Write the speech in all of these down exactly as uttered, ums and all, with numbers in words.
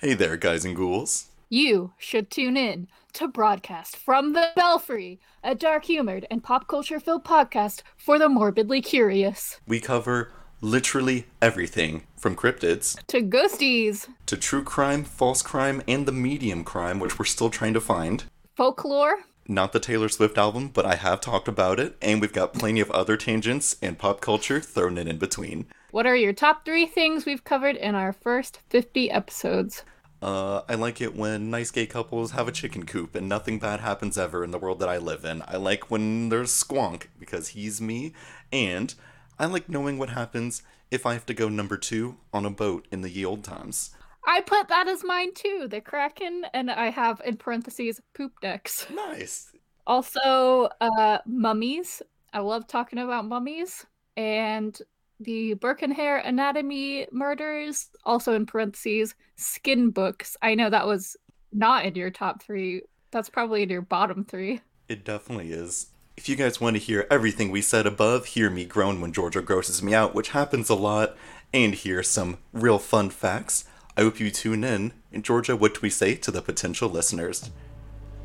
Hey there, guys and ghouls. You should tune in to Broadcast from the Belfry, a dark-humored and pop culture-filled podcast for the morbidly curious. We cover literally everything from cryptids to ghosties to true crime, false crime, and the medium crime, which we're still trying to find. Folklore. Not the Taylor Swift album, but I have talked about it, and we've got plenty of other tangents and pop culture thrown in in between. What are your top three things we've covered in our first fifty episodes? Uh, I like it when nice gay couples have a chicken coop and nothing bad happens ever in the world that I live in. I like when there's Squonk, because he's me, and I like knowing what happens if I have to go number two on a boat in the ye old times. I put that as mine too, the Kraken, and I have in parentheses poop decks. Nice. Also, uh, mummies. I love talking about mummies. And the Birkenhair Anatomy murders, also in parentheses, skin books. I know that was not in your top three. That's probably in your bottom three. It definitely is. If you guys want to hear everything we said above, hear me groan when Georgia grosses me out, which happens a lot, and hear some real fun facts, I hope you tune in. And Georgia, what do we say to the potential listeners?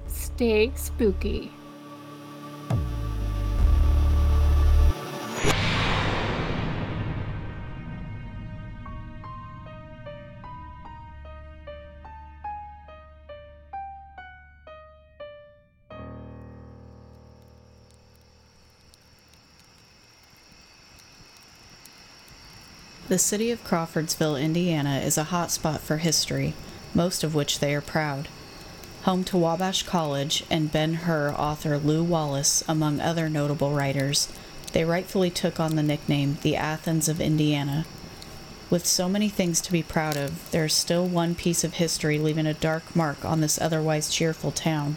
Stay spooky. The city of Crawfordsville, Indiana is a hot spot for history, most of which they are proud. Home to Wabash College and Ben-Hur author Lew Wallace, among other notable writers, they rightfully took on the nickname the Athens of Indiana. With so many things to be proud of, there is still one piece of history leaving a dark mark on this otherwise cheerful town.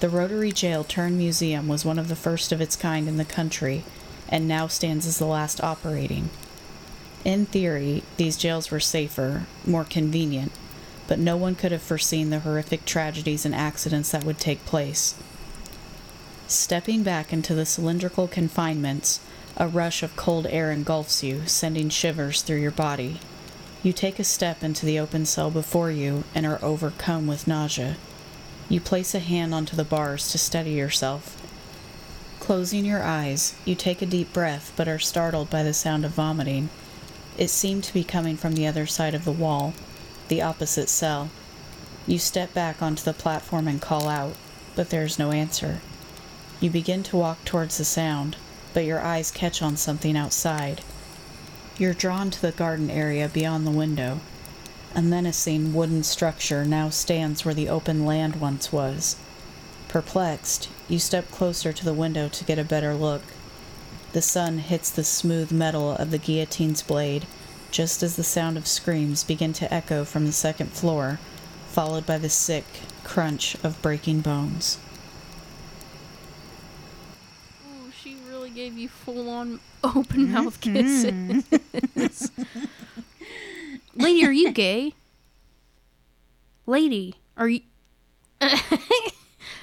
The Rotary Jail turned museum was one of the first of its kind in the country, and now stands as the last operating. In theory, these jails were safer, more convenient, but no one could have foreseen the horrific tragedies and accidents that would take place. Stepping back into the cylindrical confinements, a rush of cold air engulfs you, sending shivers through your body. You take a step into the open cell before you and are overcome with nausea. You place a hand onto the bars to steady yourself. Closing your eyes, you take a deep breath but are startled by the sound of vomiting. It seemed to be coming from the other side of the wall, the opposite cell. You step back onto the platform and call out, but there is no answer. You begin to walk towards the sound, but your eyes catch on something outside. You're drawn to the garden area beyond the window. A menacing wooden structure now stands where the open land once was. Perplexed, you step closer to the window to get a better look. The sun hits the smooth metal of the guillotine's blade, just as the sound of screams begin to echo from the second floor, followed by the sick crunch of breaking bones. Ooh, she really gave you full-on open-mouth kisses. Mm-hmm. Lady, are you gay? Lady, are you...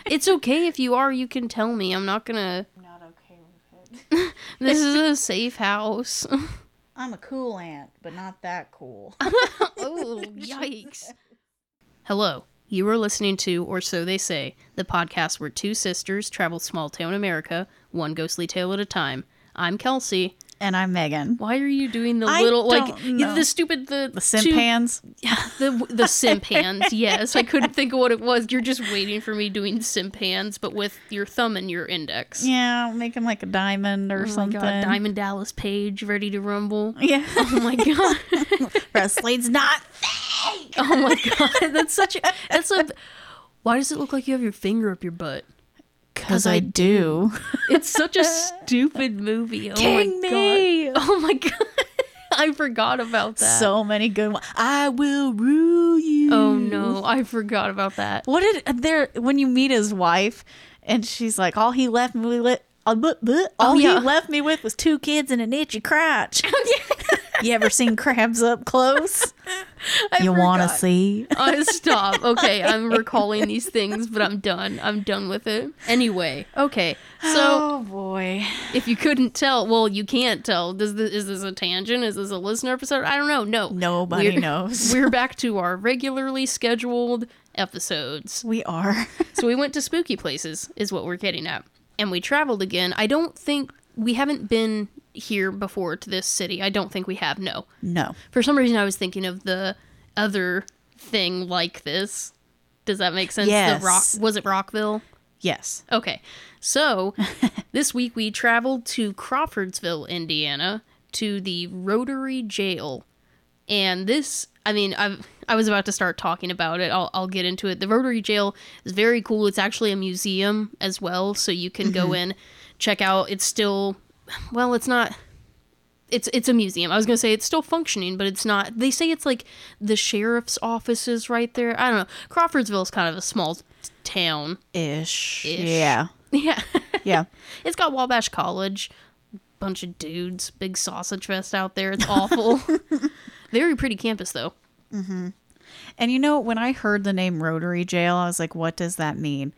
It's okay if you are, you can tell me. I'm not gonna... This is a safe house. I'm a cool aunt, but not that cool. Oh, yikes. Hello. You are listening to, or so they say, the podcast where two sisters travel small-town America, one ghostly tale at a time. I'm Kelsey. And I'm Megan. Why are you doing the I little, like, know. the stupid, the... The simp two, hands? The, the simp hands, yes. I couldn't think of what it was. You're just waiting for me doing simp hands, but with your thumb and your index. Yeah, making like a diamond or oh something. Oh my god, Diamond Dallas Page, ready to rumble. Yeah. Oh my god. Wrestling's not fake! Oh my god, that's such a... That's a why does it look like you have your finger up your butt? Because I do. It's such a stupid movie. Oh King my me. God. Oh my god. I forgot about that. So many good ones. I will rule you. Oh no, I forgot about that. What did there when you meet his wife and she's like, all he left me with all oh, yeah. he left me with was two kids and an itchy crotch. You ever seen crabs up close? You want to see? uh, stop. Okay, I'm recalling these things, but I'm done. I'm done with it. Anyway, okay. So, oh boy. If you couldn't tell, well, you can't tell. Does this, is this a tangent? Is this a listener episode? I don't know. No. Nobody we're, knows. We're back to our regularly scheduled episodes. We are. So we went to spooky places, is what we're getting at. And we traveled again. I don't think we haven't been here before to this city. I don't think we have. No. No. For some reason, I was thinking of the other thing like this. Does that make sense? Yes. The rock, was it Rockville? Yes. Okay. So this week we traveled to Crawfordsville, Indiana, to the Rotary Jail. And this, I mean, I've, I was about to start talking about it. I'll, I'll get into it. The Rotary Jail is very cool. It's actually a museum as well, so you can go in, check out. It's still, well, it's not, it's it's a museum. I was going to say it's still functioning, but it's not. They say it's like the sheriff's offices right there. I don't know. Crawfordsville is kind of a small town. Ish. Ish. Yeah. Yeah. Yeah. It's got Wabash College, bunch of dudes, big sausage fest out there. It's awful. Very pretty campus, though. Mm-hmm. And you know, when I heard the name Rotary Jail, I was like, what does that mean?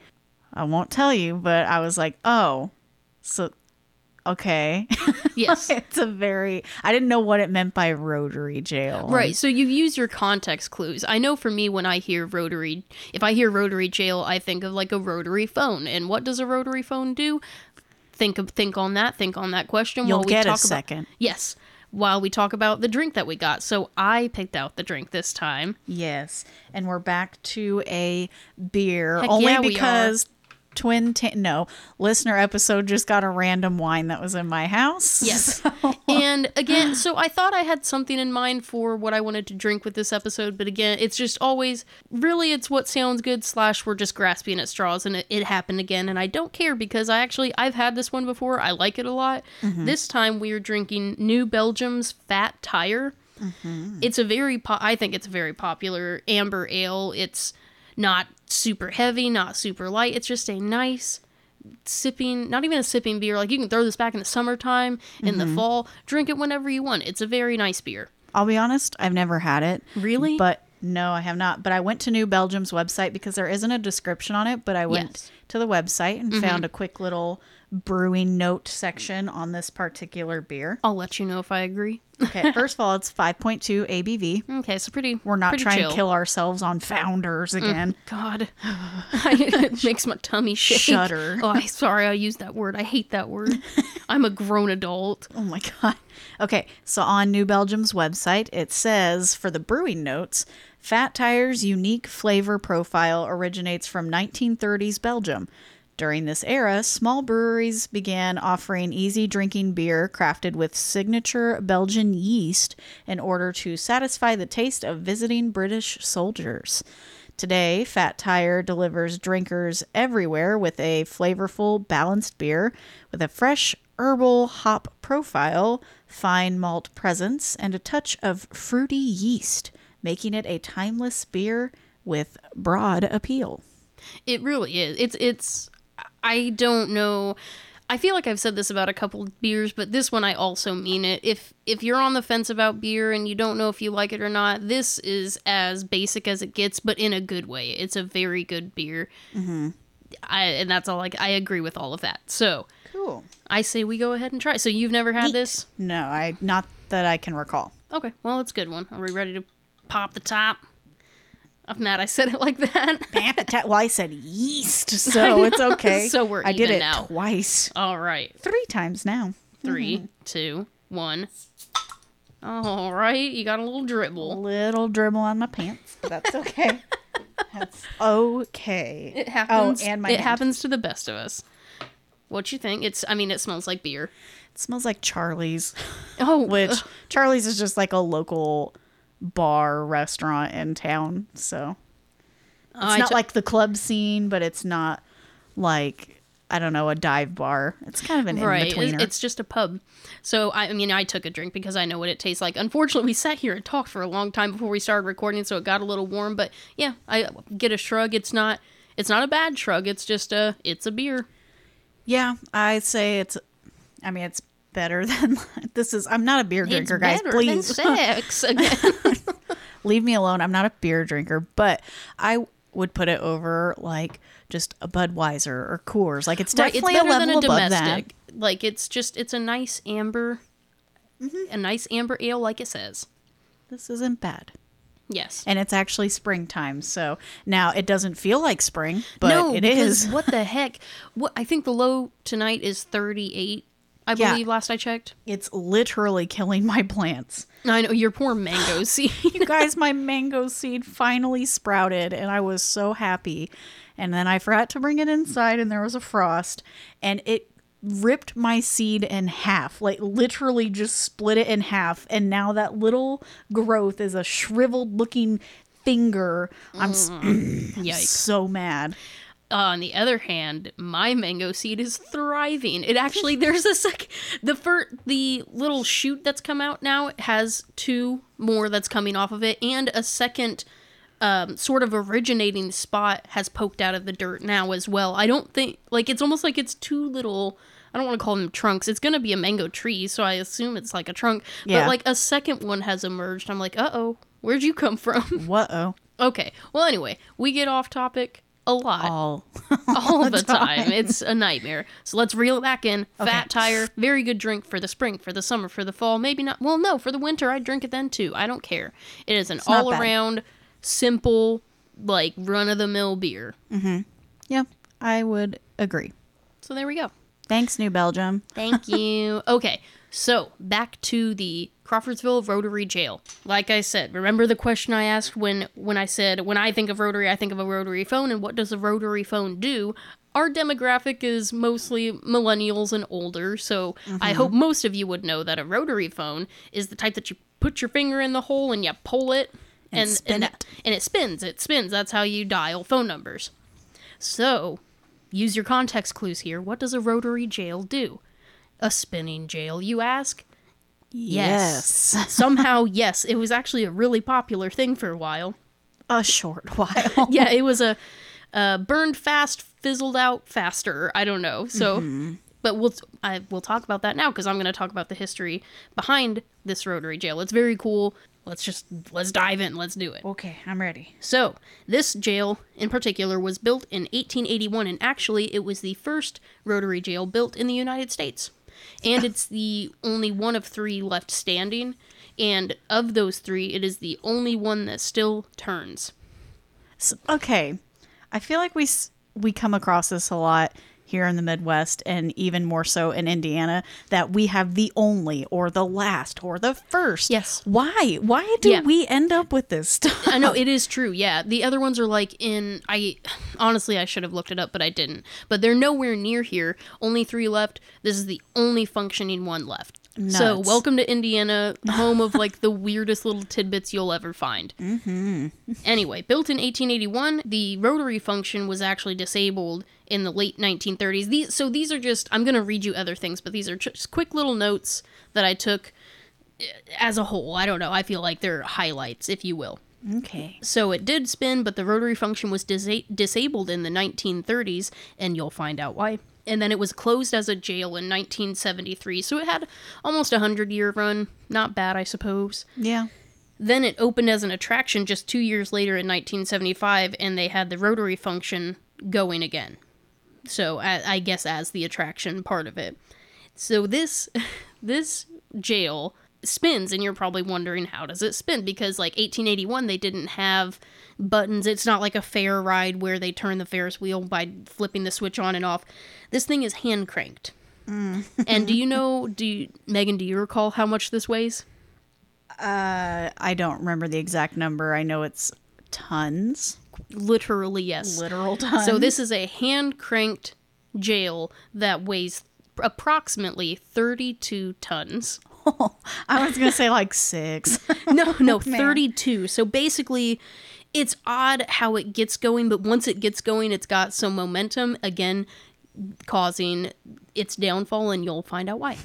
I won't tell you, but I was like, oh, so, okay. Yes. It's a very, I didn't know what it meant by Rotary Jail. Right. So you use your context clues. I know for me, when I hear Rotary, if I hear Rotary Jail, I think of like a rotary phone. And what does a rotary phone do? Think of, think on that, think on that question. You'll while we get talk a second. About, yes. While we talk about the drink that we got. So I picked out the drink this time. Yes. And we're back to a beer. Heck only yeah, because twin ta- no listener episode just got a random wine that was in my house. Yes. So. And again, so I thought I had something in mind for what I wanted to drink with this episode. But again, it's just always really it's what sounds good slash we're just grasping at straws. And it, it happened again. And I don't care because I actually I've had this one before. I like it a lot. Mm-hmm. This time we are drinking New Belgium's Fat Tire. Mm-hmm. It's a very po- I think it's a very popular amber ale. It's not super heavy, not super light. It's just a nice sipping, not even a sipping beer. Like you can throw this back in the summertime, in mm-hmm. the fall, drink it whenever you want. It's a very nice beer. I'll be honest, I've never had it. Really? But no, I have not. But I went to New Belgium's website because there isn't a description on it, but I went yes. to the website and mm-hmm. found a quick little brewing note section on this particular beer. I'll let you know if I agree. Okay, first of all, it's five point two A B V. Okay, so pretty We're not pretty trying chill. to kill ourselves on Founders again. Mm, God. It makes my tummy shake. Shudder. Oh, I'm sorry I used that word. I hate that word. I'm a grown adult. Oh, my God. Okay, so on New Belgium's website, it says, for the brewing notes, Fat Tire's unique flavor profile originates from nineteen thirties Belgium. During this era, small breweries began offering easy-drinking beer crafted with signature Belgian yeast in order to satisfy the taste of visiting British soldiers. Today, Fat Tire delivers drinkers everywhere with a flavorful, balanced beer with a fresh, herbal hop profile, fine malt presence, and a touch of fruity yeast, making it a timeless beer with broad appeal. It really is. It's... it's- I don't know. I feel like I've said this about a couple of beers, but this one I also mean it. If if you're on the fence about beer and you don't know if you like it or not, this is as basic as it gets, but in a good way. It's a very good beer. Mm-hmm. I, and that's all. Like I agree with all of that. So cool. I say we go ahead and try. So you've never had Neat. this? No, I not that I can recall. Okay, well it's a good one. Are we ready to pop the top? I'm mad I said it like that. Well, I said yeast, so it's okay. So we're I even did it now. Twice. All right. Three times now. Three, mm-hmm. two, one. All right. You got a little dribble. A little dribble on my pants. That's okay. That's okay. It happens. Oh, and my It hand. happens to the best of us. What you think? It's. I mean, it smells like beer. It smells like Charlie's. Oh. Which ugh. Charlie's is just like a local bar restaurant in town, so it's uh, not t- like the club scene, but it's not like I don't know a dive bar. It's kind of an right. in-betweener. It's just a pub. So I, I mean, I took a drink because I know what it tastes like. Unfortunately, we sat here and talked for a long time before we started recording, so it got a little warm. But yeah, I get a shrug. It's not. It's not a bad shrug. It's just a. It's a beer. Yeah, I say it's. I mean, it's. Better than this is. I'm not a beer drinker, it's guys. Please, than sex again. Leave me alone. I'm not a beer drinker, but I would put it over like just a Budweiser or Coors. Like it's definitely right, it's better a level than a above domestic. That. Like it's just it's a nice amber, mm-hmm. a nice amber ale, like it says. This isn't bad. Yes. And it's actually springtime. So now it doesn't feel like spring, but no, it is. What the heck? What I think the low tonight is thirty-eight, I yeah. believe, last I checked. It's literally killing my plants. I know. Your poor mango seed. You guys, my mango seed finally sprouted, and I was so happy. And then I forgot to bring it inside, and there was a frost, and it ripped my seed in half, like literally just split it in half, and now that little growth is a shriveled looking finger. I'm mm. so mad. Uh, on the other hand, my mango seed is thriving. It actually there's this like the fir- the little shoot that's come out now, it has two more that's coming off of it, and a second Um, sort of originating spot has poked out of the dirt now as well. I don't think, like, it's almost like it's two little, I don't want to call them trunks. It's going to be a mango tree, so I assume it's like a trunk. Yeah. But, like, a second one has emerged. I'm like, uh-oh, where'd you come from? Whoa. Okay. Well, anyway, we get off topic a lot. All. All the time. time. It's a nightmare. So let's reel it back in. Okay. Fat Tire. Very good drink for the spring, for the summer, for the fall. Maybe not. Well, no, for the winter, I drink it then, too. I don't care. It is an it's all-around... simple, like, run-of-the-mill beer. Mm-hmm. Yeah, I would agree. So there we go. Thanks, New Belgium. Thank you. Okay, so back to the Crawfordsville Rotary Jail. Like I said, remember the question I asked when, when I said, when I think of Rotary, I think of a rotary phone, and what does a rotary phone do? Our demographic is mostly millennials and older, so mm-hmm. I hope most of you would know that a rotary phone is the type that you put your finger in the hole and you pull it. And and, spin and, it. and it spins, it spins. That's how you dial phone numbers. So, use your context clues here. What does a rotary jail do? A spinning jail, you ask? Yes. yes. Somehow, yes. It was actually a really popular thing for a while. A short while. Yeah, it was a, a burned fast, fizzled out faster. I don't know. So, mm-hmm. but we'll I, we'll talk about that now because I'm going to talk about the history behind this rotary jail. It's very cool. Let's just, let's dive in. Let's do it. Okay, I'm ready. So, this jail in particular was built in eighteen eighty-one, and actually it was the first rotary jail built in the United States. And it's the only one of three left standing, and of those three, it is the only one that still turns. So, okay, I feel like we we come across this a lot here in the Midwest, and even more so in Indiana, that we have the only or the last or the first. Yes. Why? Why do yeah. we end up with this stuff? I know, it is true. Yeah. The other ones are like in, I honestly, I should have looked it up, but I didn't. But they're nowhere near here. Only three left. This is the only functioning one left. Nuts. So welcome to Indiana, home of like the weirdest little tidbits you'll ever find. Mm-hmm. Anyway, built in eighteen eighty-one, the rotary function was actually disabled in the late nineteen thirties. These, so these are just, I'm going to read you other things, but these are just quick little notes that I took as a whole. I don't know. I feel like they're highlights, if you will. Okay. So it did spin, but the rotary function was dis- disabled in the nineteen thirties, and you'll find out why. And then it was closed as a jail in nineteen seventy-three, so it had almost a hundred-year run. Not bad, I suppose. Yeah. Then it opened as an attraction just two years later in nineteen seventy-five, and they had the rotary function going again. So, I, I guess as the attraction part of it. So, this this jail spins, and you're probably wondering, how does it spin? Because, like, eighteen eighty-one, they didn't have buttons. It's not like a fair ride where they turn the Ferris wheel by flipping the switch on and off. This thing is hand cranked. Mm. And do you know, do you, Megan, do you recall how much this weighs? Uh, I don't remember the exact number. I know it's tons. Literally, yes. Literal tons. So this is a hand cranked jail that weighs approximately thirty-two tons. Oh, I was going to say like six. no, no, thirty-two. So basically, it's odd how it gets going, but once it gets going, it's got some momentum, again, causing its downfall, and you'll find out why.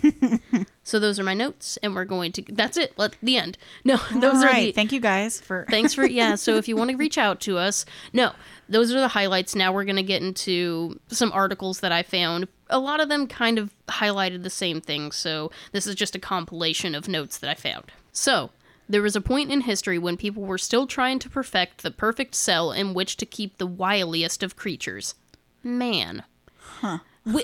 So those are my notes, and we're going to... That's it. Let, the end. No, those All right. are the... Thank you guys for... Thanks for... Yeah, so if you want to reach out to us... No, those are the highlights. Now we're going to get into some articles that I found. A lot of them kind of highlighted the same thing, so this is just a compilation of notes that I found. So, There was a point in history when people were still trying to perfect the perfect cell in which to keep the wiliest of creatures. Man. Huh. We,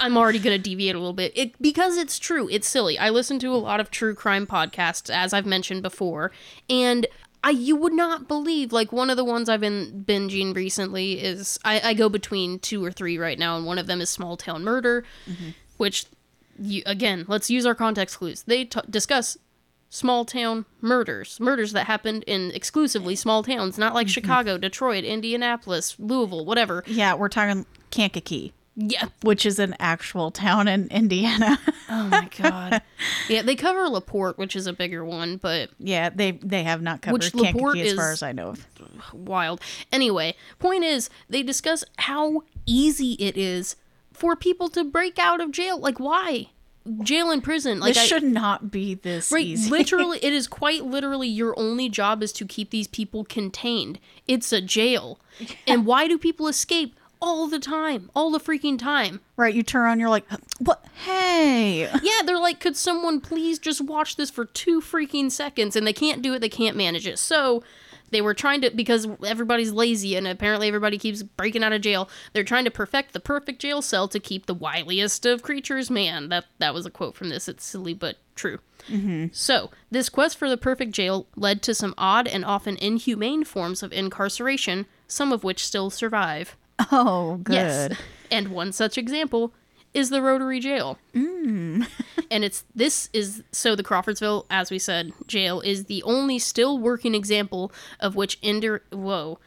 I'm already going to deviate a little bit. It, because it's true. It's silly. I listen to a lot of true crime podcasts, as I've mentioned before, and I you would not believe, like, one of the ones I've been binging recently is, I, I go between two or three right now, and one of them is Small Town Murder, mm-hmm. which, you, again, let's use our context clues. They t- discuss small town murders, murders that happened in exclusively small towns, not like mm-hmm. Chicago, Detroit, Indianapolis, Louisville, whatever. Yeah, we're talking Kankakee. Yeah. Which is an actual town in Indiana. Oh, my God. Yeah, they cover La Porte, which is a bigger one, but... Yeah, they they have not covered which Kankakee as far as I know of. Wild. Anyway, point is, they discuss how easy it is for people to break out of jail. Like, why? Jail and prison. Like, this I, should not be this right, easy. Literally, it is quite literally your only job is to keep these people contained. It's a jail. Yeah. And why do people escape? All the time. All the freaking time. Right, you turn on, you're like, what? Hey! Yeah, they're like, could someone please just watch this for two freaking seconds? And they can't do it, they can't manage it. So, they were trying to, because everybody's lazy, and apparently everybody keeps breaking out of jail, they're trying to perfect the perfect jail cell to keep the wiliest of creatures. Man, that, that was a quote from this. It's silly, but true. Mm-hmm. So, this quest for the perfect jail led to some odd and often inhumane forms of incarceration, some of which still survive. Oh, good. Yes. And one such example is the Rotary Jail. Mm. And it's, this is, so the Crawfordsville, as we said, jail is the only still working example of which, ender, whoa,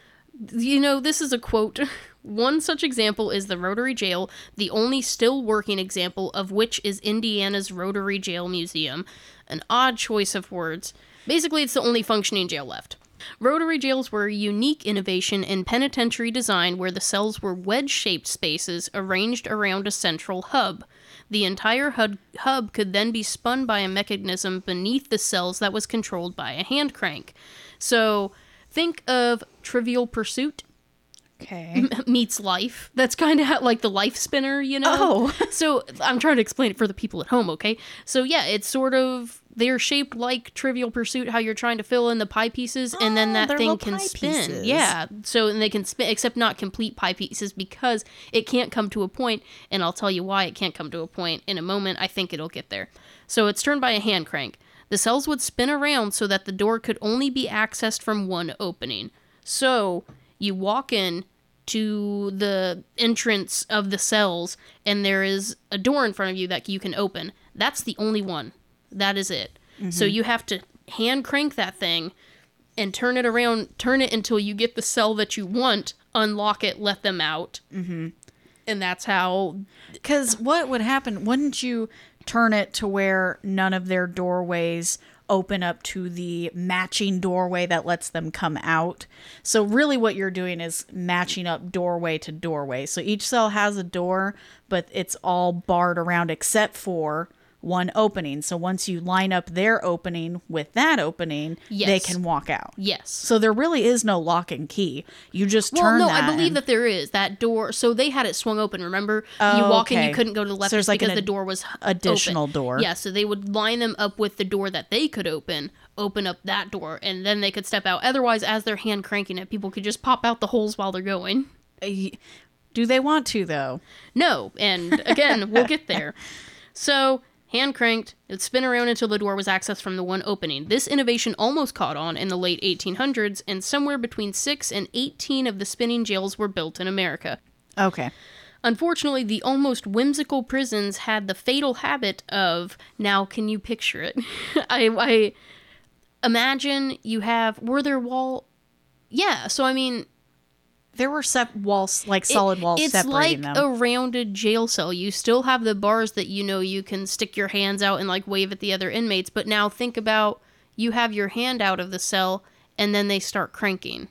you know, this is a quote. One such example is the Rotary Jail, the only still working example of which is Indiana's Rotary Jail Museum. An odd choice of words. Basically, it's the only functioning jail left. Rotary jails were a unique innovation in penitentiary design where the cells were wedge-shaped spaces arranged around a central hub. The entire hub, hub could then be spun by a mechanism beneath the cells that was controlled by a hand crank. So, think of Trivial Pursuit. Okay. Meets Life. That's kind of like the life spinner, you know? Oh. So, I'm trying to explain it for the people at home, okay? So, yeah, it's sort of... They're shaped like Trivial Pursuit, how you're trying to fill in the pie pieces, and then that oh, thing can spin. Pieces. Yeah, so and they can spin, except not complete pie pieces, because it can't come to a point, and I'll tell you why it can't come to a point in a moment. I think it'll get there. So it's turned by a hand crank. The cells would spin around so that the door could only be accessed from one opening. So you walk in to the entrance of the cells, and there is a door in front of you that you can open. That's the only one. That is it. Mm-hmm. So you have to hand crank that thing and turn it around, turn it until you get the cell that you want, unlock it, let them out. Mm-hmm. And that's how... Because what would happen, wouldn't you turn it to where none of their doorways open up to the matching doorway that lets them come out? So really what you're doing is matching up doorway to doorway. So each cell has a door, but it's all barred around except for... one opening. So once you line up their opening with that opening, yes. They can walk out. Yes. So there really is no lock and key. You just well, turn no, that. Well, no, I believe and... that there is. That door. So they had it swung open, remember? Oh, you walk okay. in, you couldn't go to the left so because like the door was additional open. Door. Yeah, so they would line them up with the door that they could open, open up that door, and then they could step out. Otherwise, as they're hand cranking it, people could just pop out the holes while they're going. Do they want to, though? No. And again, we'll get there. So... Hand cranked, it'd spin around until the door was accessed from the one opening. This innovation almost caught on in the late eighteen hundreds, and somewhere between six and eighteen of the spinning jails were built in America. Okay. Unfortunately, the almost whimsical prisons had the fatal habit of, now can you picture it? I, I imagine you have, were there wall, yeah, so I mean... There were sep- walls, like solid it, walls separating them. It's like a rounded jail cell. You still have the bars that you know you can stick your hands out and like wave at the other inmates. But now think about you have your hand out of the cell and then they start cranking.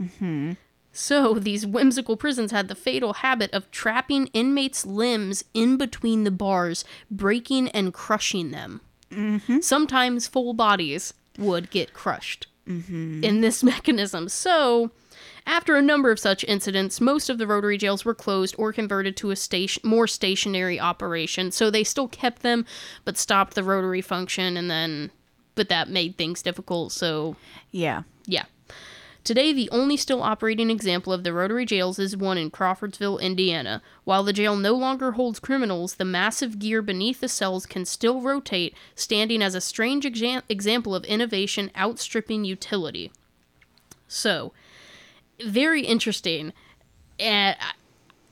Mm-hmm. So these whimsical prisons had the fatal habit of trapping inmates' limbs in between the bars, breaking and crushing them. Mm-hmm. Sometimes full bodies would get crushed mm-hmm. in this mechanism. So... After a number of such incidents, most of the Rotary jails were closed or converted to a station, more stationary operation. So they still kept them, but stopped the Rotary function and then but that made things difficult, so... Yeah. Yeah. Today, the only still operating example of the Rotary Jails is one in Crawfordsville, Indiana. While the jail no longer holds criminals, the massive gear beneath the cells can still rotate, standing as a strange exa- example of innovation outstripping utility. So, very interesting. And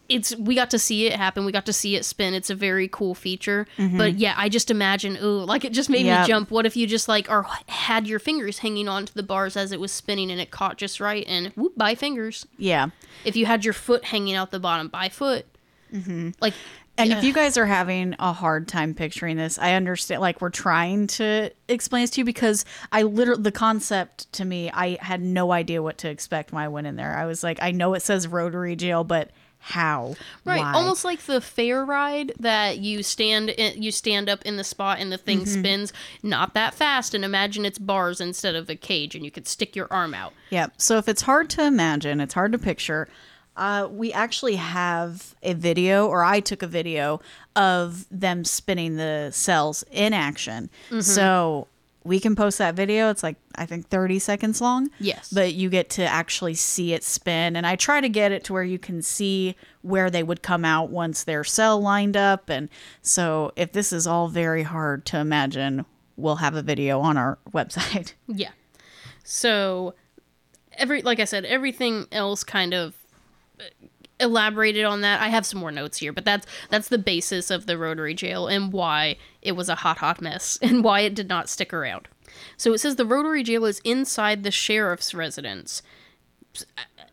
it's we got to see it happen. We got to see it spin. It's a very cool feature. Mm-hmm. But yeah, I just imagine, ooh, like it just made yep. me jump. What if you just like or had your fingers hanging onto the bars as it was spinning and it caught just right and whoop, by fingers. Yeah. If you had your foot hanging out the bottom, by foot. Mm-hmm. Like, and uh, if you guys are having a hard time picturing this, I understand. Like, we're trying to explain this to you because I literally, the concept to me, I had no idea what to expect when I went in there. I was like, I know it says Rotary Jail, but how? Right. Why? Almost like the fair ride that you stand in, you stand up in the spot and the thing mm-hmm. spins not that fast. And imagine it's bars instead of a cage and you could stick your arm out. Yeah. So if it's hard to imagine, it's hard to picture. Uh, we actually have a video, or I took a video of them spinning the cells in action. Mm-hmm. So we can post that video. It's like, I think thirty seconds long. Yes. But you get to actually see it spin. And I try to get it to where you can see where they would come out once their cell lined up. And so if this is all very hard to imagine, we'll have a video on our website. Yeah. So every, like I said, everything else kind of elaborated on that. I have some more notes here, but that's that's the basis of the Rotary Jail and why it was a hot, hot mess and why it did not stick around. So it says the Rotary Jail is inside the sheriff's residence.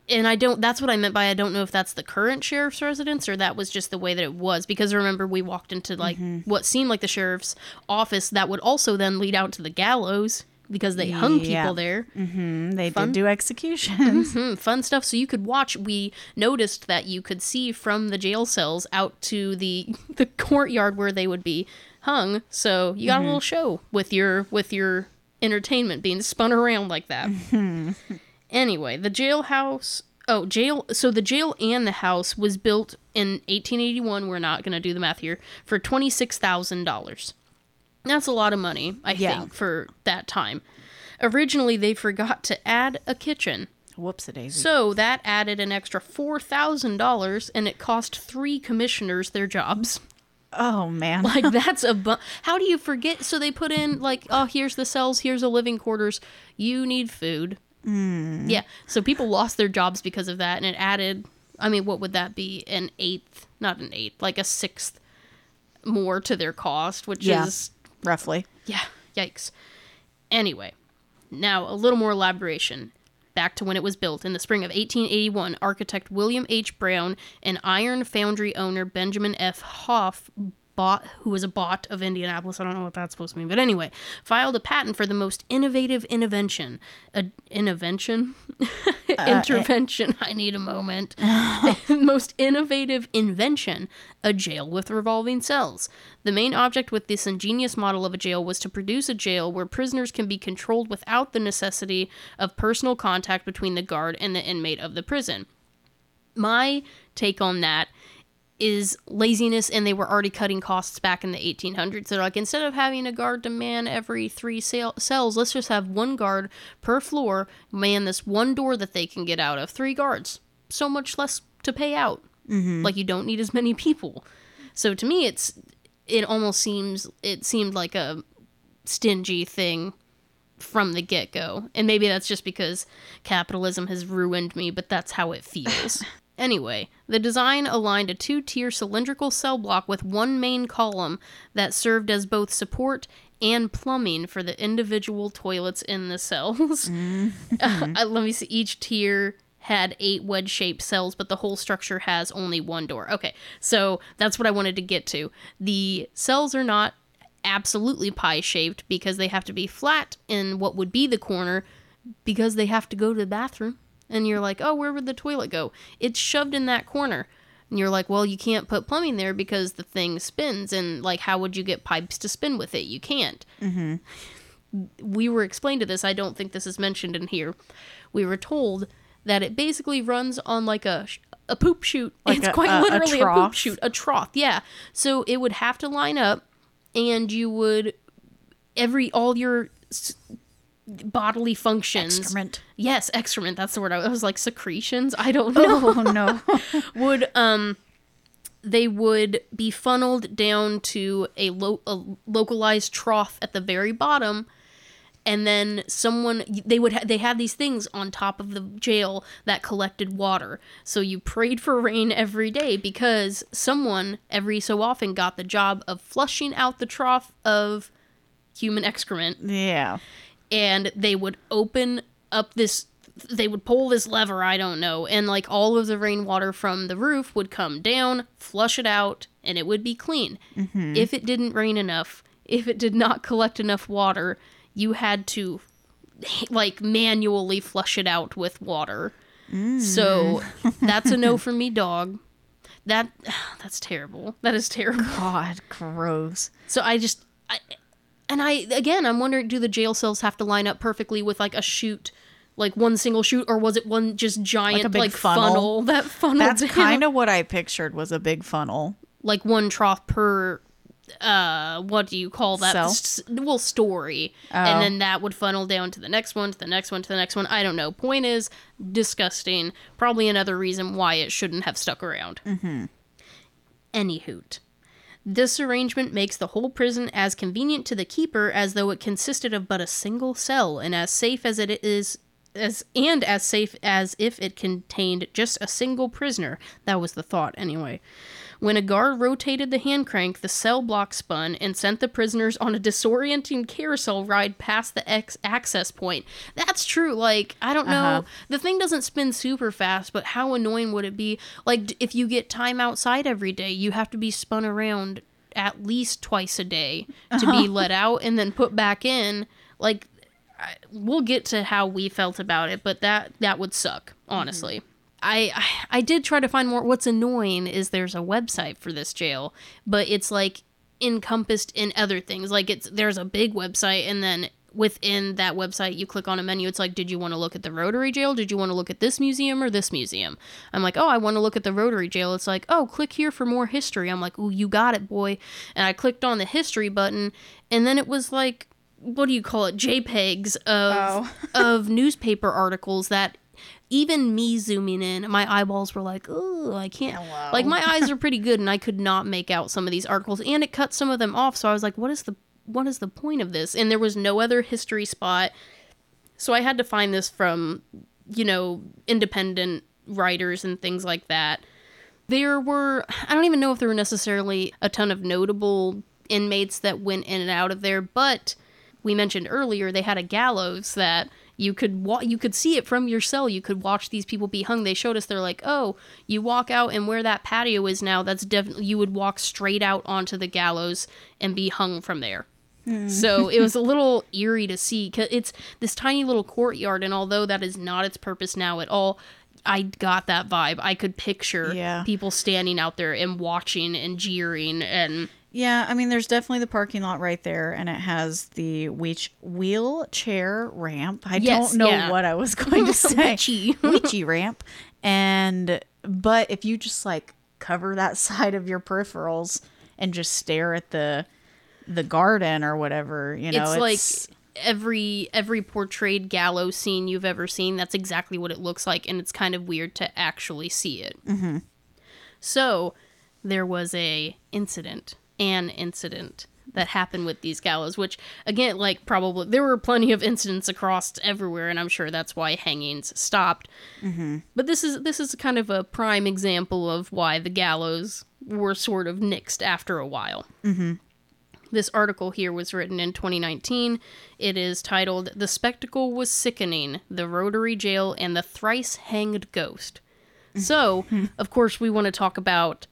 And I don't, that's what I meant by I don't know if that's the current sheriff's residence or that was just the way that it was. Because remember, we walked into like mm-hmm. what seemed like the sheriff's office that would also then lead out to the gallows. Because they hung people yeah. there. Mm-hmm. They Fun. did do executions. Mm-hmm. Fun stuff. So you could watch. We noticed that you could see from the jail cells out to the the courtyard where they would be hung. So you got mm-hmm. a little show with your with your entertainment being spun around like that. Mm-hmm. Anyway, the jailhouse. Oh, jail. So the jail and the house was built in eighteen eighty-one. We're not going to do the math here. For twenty-six thousand dollars. That's a lot of money, I yeah. think, for that time. Originally, they forgot to add a kitchen. Whoops-a-daisy. So that added an extra four thousand dollars, and it cost three commissioners their jobs. Oh, man. Like, that's a... Bu- How do you forget? So they put in, like, oh, here's the cells, here's the living quarters. You need food. Mm. Yeah. So people lost their jobs because of that, and it added... I mean, what would that be? An eighth? Not an eighth. Like a sixth more to their cost, which yeah. is... Roughly. Yeah. Yikes. Anyway, now a little more elaboration. Back to when it was built. In the spring of eighteen eighty-one, architect William H. Brown and iron foundry owner Benjamin F. Hoff, bought, who was a bot of Indianapolis, I don't know what that's supposed to mean, but anyway, filed a patent for the most innovative invention. Uh, invention? uh, Intervention. I need a moment. Most innovative invention, a jail with revolving cells. The main object with this ingenious model of a jail was to produce a jail where prisoners can be controlled without the necessity of personal contact between the guard and the inmate of the prison. My take on that is laziness, and they were already cutting costs back in the eighteen hundreds. They're like, instead of having a guard to man every three cell- cells, let's just have one guard per floor man this one door that they can get out of. Three guards. So much less to pay out. Mm-hmm. Like, you don't need as many people. So to me, it's it almost seems, it seemed like a stingy thing from the get-go. And maybe that's just because capitalism has ruined me, but that's how it feels. Anyway, the design aligned a two-tier cylindrical cell block with one main column that served as both support and plumbing for the individual toilets in the cells. Mm-hmm. uh, let me see. Each tier had eight wedge-shaped cells, but the whole structure has only one door. Okay, so that's what I wanted to get to. The cells are not absolutely pie-shaped because they have to be flat in what would be the corner because they have to go to the bathroom. And you're like, oh, where would the toilet go? It's shoved in that corner. And you're like, well, you can't put plumbing there because the thing spins. And, like, how would you get pipes to spin with it? You can't. Mm-hmm. We were explained to this. I don't think this is mentioned in here. We were told that it basically runs on, like, a a poop chute. Like it's a, quite a, literally a, a poop chute. A trough, yeah. So it would have to line up, and you would... every all your bodily functions. Excrement. Yes, excrement. That's the word. I was like, secretions? I don't know. Oh, no. would, um, they would be funneled down to a, lo- a localized trough at the very bottom. And then someone, they would, ha- they had these things on top of the jail that collected water. So you prayed for rain every day because someone every so often got the job of flushing out the trough of human excrement. Yeah. And they would open up this, they would pull this lever, I don't know. And like all of the rainwater from the roof would come down, flush it out, and it would be clean. Mm-hmm. If it didn't rain enough, if it did not collect enough water, you had to, like, manually flush it out with water. Mm. So, that's a no for me, dog. That, that's terrible. That is terrible. God, gross. So, I just, I, and I, again, I'm wondering, do the jail cells have to line up perfectly with, like, a chute, like, one single chute, or was it one just giant, like, a big like funnel? funnel? That funnel. That's kind of what I pictured was a big funnel. Like, one trough per... uh what do you call that Cell? well story oh. And then that would funnel down to the next one, to the next one, to the next one. I don't know. Point is, disgusting. Probably another reason why it shouldn't have stuck around. Mm-hmm. Anyhoot, this arrangement makes the whole prison as convenient to the keeper as though it consisted of but a single cell, and as safe as it is as and as safe as if it contained just a single prisoner. That was the thought, anyway. When a guard rotated the hand crank, the cell block spun and sent the prisoners on a disorienting carousel ride past the ex- access point. That's true. Like, I don't know. Uh-huh. The thing doesn't spin super fast, but how annoying would it be? Like, if you get time outside every day, you have to be spun around at least twice a day to uh-huh. be let out and then put back in. Like, I, we'll get to how we felt about it, but that, that would suck, honestly. Mm-hmm. I I did try to find more. What's annoying is there's a website for this jail, but it's like encompassed in other things. Like it's there's a big website, and then within that website, you click on a menu. It's like, did you want to look at the Rotary Jail? Did you want to look at this museum or this museum? I'm like, oh, I want to look at the Rotary Jail. It's like, oh, click here for more history. I'm like, oh, you got it, boy. And I clicked on the history button, and then it was like, what do you call it? JPEGs of oh. of newspaper articles that. Even me zooming in, my eyeballs were like, oh, I can't. Hello. Like, my eyes are pretty good, and I could not make out some of these articles, and it cut some of them off, so I was like, what is the what is the point of this? And there was no other history spot, so I had to find this from, you know, independent writers and things like that. There were, I don't even know if there were necessarily a ton of notable inmates that went in and out of there, but we mentioned earlier they had a gallows that... You could wa- you could see it from your cell. You could watch these people be hung. They showed us. They're like, oh, you walk out and where that patio is now, that's definitely you would walk straight out onto the gallows and be hung from there. Mm. So it was a little eerie to see because it's this tiny little courtyard. And although that is not its purpose now at all, I got that vibe. I could picture yeah. people standing out there and watching and jeering and. Yeah, I mean, there's definitely the parking lot right there, and it has the wheech- wheelchair ramp. I yes, don't know yeah. what I was going to say. Witchy. Witchy ramp. And, but if you just, like, cover that side of your peripherals and just stare at the the garden or whatever, you know, it's... it's- like. Every every portrayed gallows scene you've ever seen, that's exactly what it looks like, and it's kind of weird to actually see it. Mm-hmm. So, there was a incident... An incident that happened with these gallows, which again, like probably there were plenty of incidents across everywhere, and I'm sure that's why hangings stopped. Mm-hmm. But this is this is kind of a prime example of why the gallows were sort of nixed after a while. Mm-hmm. This article here was written in twenty nineteen. It is titled "The Spectacle Was Sickening: The Rotary Jail and the Thrice Hanged Ghost." Mm-hmm. So, of course, we want to talk about.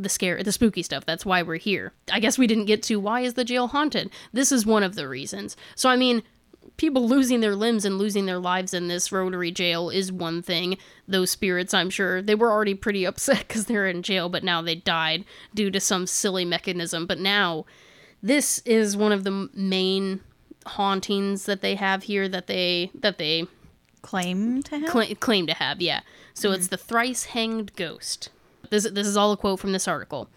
The scary, the spooky stuff. That's why we're here. I guess we didn't get to why is the jail haunted? This is one of the reasons. So, I mean, people losing their limbs and losing their lives in this Rotary Jail is one thing. Those spirits, I'm sure, they were already pretty upset because they're in jail, but now they died due to some silly mechanism. But now, this is one of the main hauntings that they have here that they... that they Claim to have? Cl- claim to have, yeah. So mm-hmm. It's the thrice hanged ghost. This, this is all a quote from this article.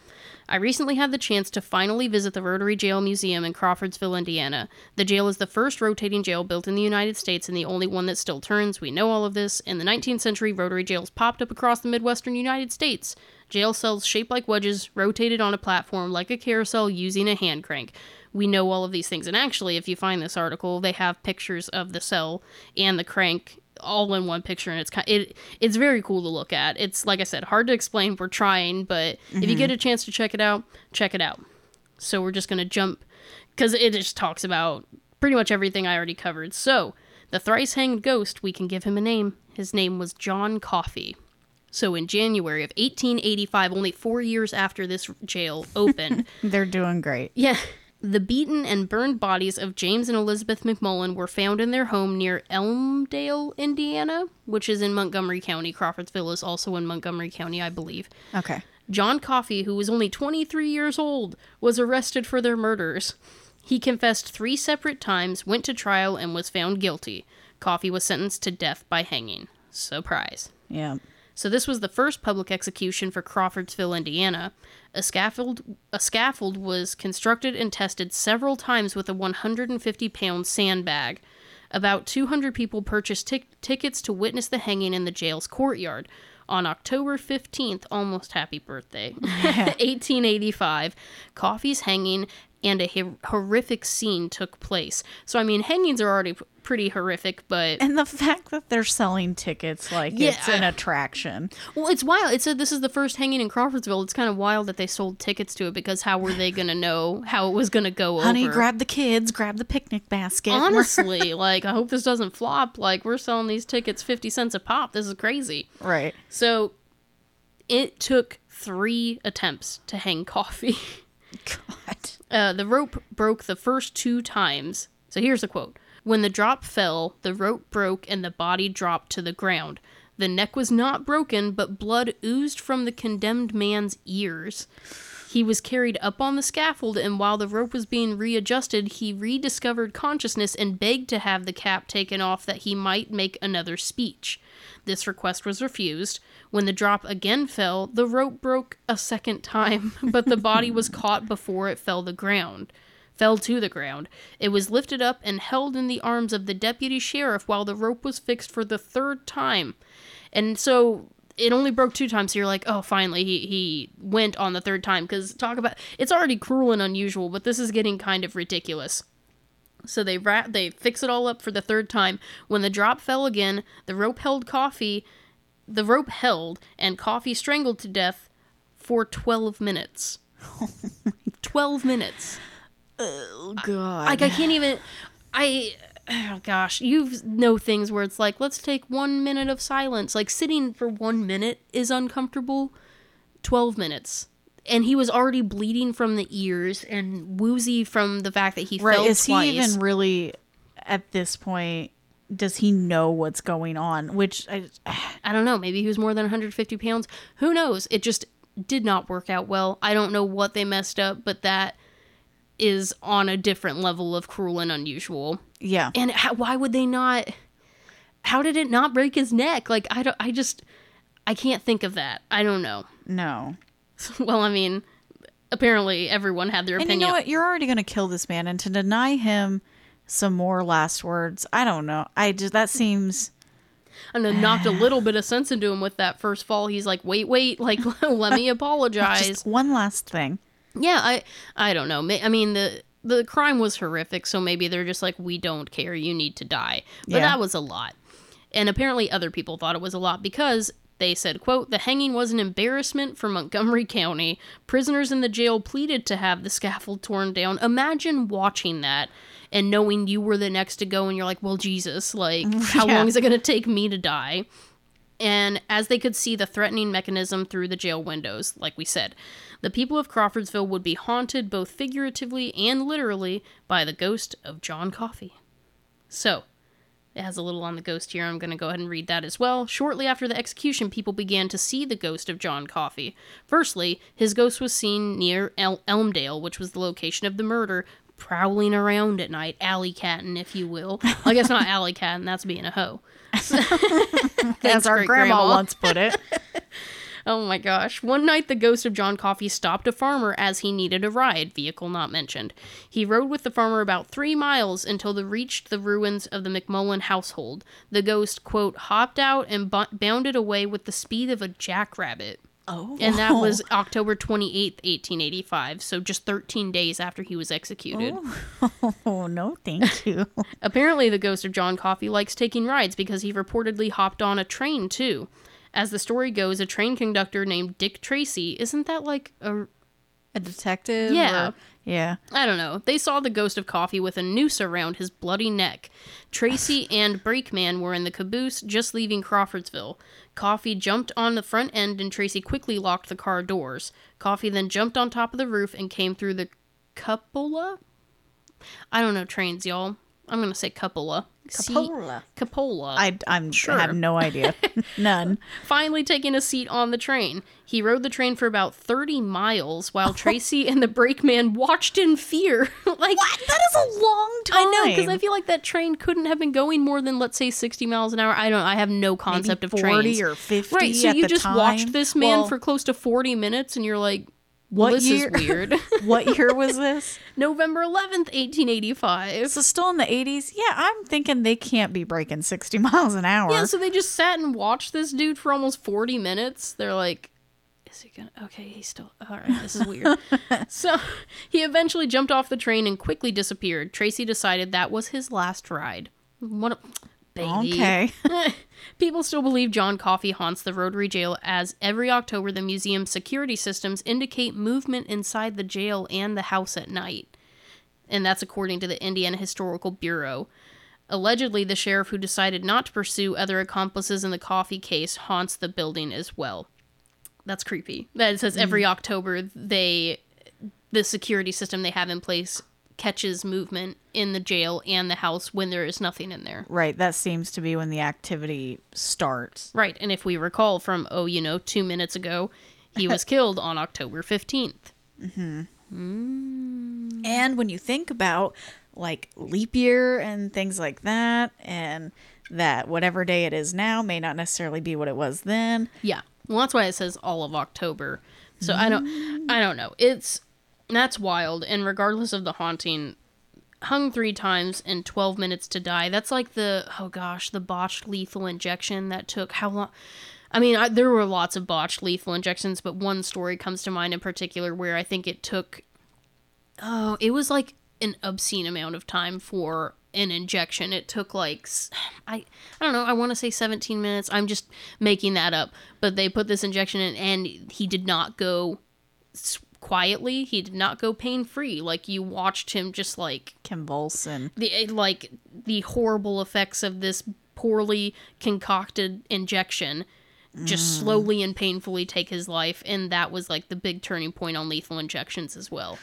I recently had the chance to finally visit the Rotary Jail Museum in Crawfordsville, Indiana. The jail is the first rotating jail built in the United States and the only one that still turns. We know all of this. In the nineteenth century, Rotary jails popped up across the Midwestern United States. Jail cells shaped like wedges, rotated on a platform like a carousel using a hand crank. We know all of these things. And actually, if you find this article, they have pictures of the cell and the crank all in one picture, and it's kind it it's very cool to look at. It's, like I said, hard to explain. We're trying, but mm-hmm. if you get a chance to check it out, check it out. So we're just going to jump, because it just talks about pretty much everything I already covered. So, the thrice-hanged ghost, we can give him a name. His name was John Coffey. So in January of eighteen eighty-five, only four years after this jail opened. They're doing great. Yeah. The beaten and burned bodies of James and Elizabeth McMullen were found in their home near Elmdale, Indiana, which is in Montgomery County. Crawfordsville is also in Montgomery County, I believe. Okay. John Coffey, who was only twenty-three years old, was arrested for their murders. He confessed three separate times, went to trial, and was found guilty. Coffey was sentenced to death by hanging. Surprise. Yeah. So this was the first public execution for Crawfordsville, Indiana. A scaffold a scaffold was constructed and tested several times with a one hundred fifty pound sandbag. About two hundred people purchased t- tickets to witness the hanging in the jail's courtyard. On October fifteenth, almost happy birthday, yeah. eighteen eighty-five, Coffey's hanging and a her- horrific scene took place. So, I mean, hangings are already p- pretty horrific, but... And the fact that they're selling tickets, like, yeah. it's an attraction. Well, it's wild. It said this is the first hanging in Crawfordsville. It's kind of wild that they sold tickets to it, because how were they going to know how it was going to go Honey, over? Honey, grab the kids, grab the picnic basket. Honestly, like, I hope this doesn't flop. Like, we're selling these tickets fifty cents a pop. This is crazy. Right. So, it took three attempts to hang Coffey. God. Uh, the rope broke the first two times. So here's a quote. When the drop fell, the rope broke and the body dropped to the ground. The neck was not broken, but blood oozed from the condemned man's ears. He was carried up on the scaffold, and while the rope was being readjusted, he rediscovered consciousness and begged to have the cap taken off that he might make another speech. This request was refused. When the drop again fell, the rope broke a second time, but the body was caught before it fell the ground. Fell to the ground. It was lifted up and held in the arms of the deputy sheriff while the rope was fixed for the third time. And so... It only broke two times, so you're like, oh, finally, he, he went on the third time. Because talk about, it's already cruel and unusual, but this is getting kind of ridiculous. So they ra- they fix it all up for the third time. When the drop fell again, the rope held Coffey, the rope held, and Coffey strangled to death for twelve minutes. twelve minutes. Oh, God. Like, I, I can't even, I... Oh, gosh, you know things where it's like, let's take one minute of silence. Like, sitting for one minute is uncomfortable. twelve minutes. And he was already bleeding from the ears and woozy from the fact that he right. fell is twice. Is he even really, at this point, does he know what's going on? Which, I, I don't know. Maybe he was more than one hundred fifty pounds. Who knows? It just did not work out well. I don't know what they messed up, but that... is on a different level of cruel and unusual. Yeah. And how, why would they not... How did it not break his neck? Like, I don't... I just... I can't think of that. I don't know. No. Well, I mean, apparently everyone had their and opinion. And you know what? You're already going to kill this man, and to deny him some more last words, I don't know. I just... That seems... And then knocked a little bit of sense into him with that first fall. He's like, wait, wait. Like, let me apologize. Just one last thing. Yeah, I I don't know. I mean, the the crime was horrific, so maybe they're just like, we don't care, you need to die. But yeah. That was a lot. And apparently other people thought it was a lot because they said, quote, the hanging was an embarrassment for Montgomery County. Prisoners in the jail pleaded to have the scaffold torn down. Imagine watching that and knowing you were the next to go and you're like, well, Jesus, like, yeah. how long is it going to take me to die? And as they could see the threatening mechanism through the jail windows, like we said, the people of Crawfordsville would be haunted both figuratively and literally by the ghost of John Coffey. So, it has a little on the ghost here. I'm going to go ahead and read that as well. Shortly after the execution, people began to see the ghost of John Coffey. Firstly, his ghost was seen near El- Elmdale, which was the location of the murder, prowling around at night, alley-catting, if you will. I guess not alley-catting, that's being a hoe. As our grandma, grandma once put it. Oh my gosh. One night, the ghost of John Coffey stopped a farmer as he needed a ride, vehicle not mentioned. He rode with the farmer about three miles until they reached the ruins of the McMullen household. The ghost, quote, hopped out and bu- bounded away with the speed of a jackrabbit. Oh. And that was October twenty-eighth, eighteen eighty-five, so just thirteen days after he was executed. Oh, oh no, thank you. Apparently, the ghost of John Coffey likes taking rides because he reportedly hopped on a train, too. As the story goes, a train conductor named Dick Tracy, isn't that like a... A detective? Yeah. Or, yeah. I don't know. They saw the ghost of Coffee with a noose around his bloody neck. Tracy and Brakeman were in the caboose, just leaving Crawfordsville. Coffee jumped on the front end, and Tracy quickly locked the car doors. Coffee then jumped on top of the roof and came through the cupola? I don't know trains, y'all. I'm going to say cupola. Cupola. Seat. Cupola. I, I'm sure. I have no idea. None. Finally taking a seat on the train. He rode the train for about thirty miles while Tracy and the brakeman watched in fear. Like, what? That is a long time. I know, because I feel like that train couldn't have been going more than, let's say, sixty miles an hour. I don't know. I have no concept of trains. forty or fifty right, so at you the just time. Watched this man well, for close to forty minutes, and you're like... What well, this year? Is weird. What year was this? November eleventh, eighteen eighty-five. So still in the eighties? Yeah, I'm thinking they can't be breaking sixty miles an hour. Yeah, so they just sat and watched this dude for almost forty minutes. They're like, is he gonna... Okay, he's still... All right, this is weird. So he eventually jumped off the train and quickly disappeared. Tracy decided that was his last ride. What a... Baby. Okay. People still believe John Coffey haunts the Rotary Jail, as every October the museum's security systems indicate movement inside the jail and the house at night. And that's according to the Indiana Historical Bureau. Allegedly, the sheriff who decided not to pursue other accomplices in the Coffey case haunts the building as well. That's creepy. That says every mm-hmm. October they, the security system they have in place catches movement in the jail and the house when there is nothing in there. Right, that seems to be when the activity starts. Right, and if we recall from, oh, you know, two minutes ago, he was killed on October fifteenth. Mm-hmm. Mm. And when you think about, like, leap year and things like that, and that whatever day it is now may not necessarily be what it was then. Yeah, well, that's why it says all of October. So mm. I don't, I don't know. It's... That's wild, and regardless of the haunting, hung three times and twelve minutes to die. That's like the, oh gosh, the botched lethal injection that took how long? I mean, I, there were lots of botched lethal injections, but one story comes to mind in particular where I think it took, oh, it was like an obscene amount of time for an injection. It took like, I, I don't know, I want to say seventeen minutes. I'm just making that up, but they put this injection in, and he did not go... Sw- quietly. He did not go pain-free. Like, you watched him just like convulse and the, like the horrible effects of this poorly concocted injection just mm. slowly and painfully take his life. And that was like the big turning point on lethal injections as well,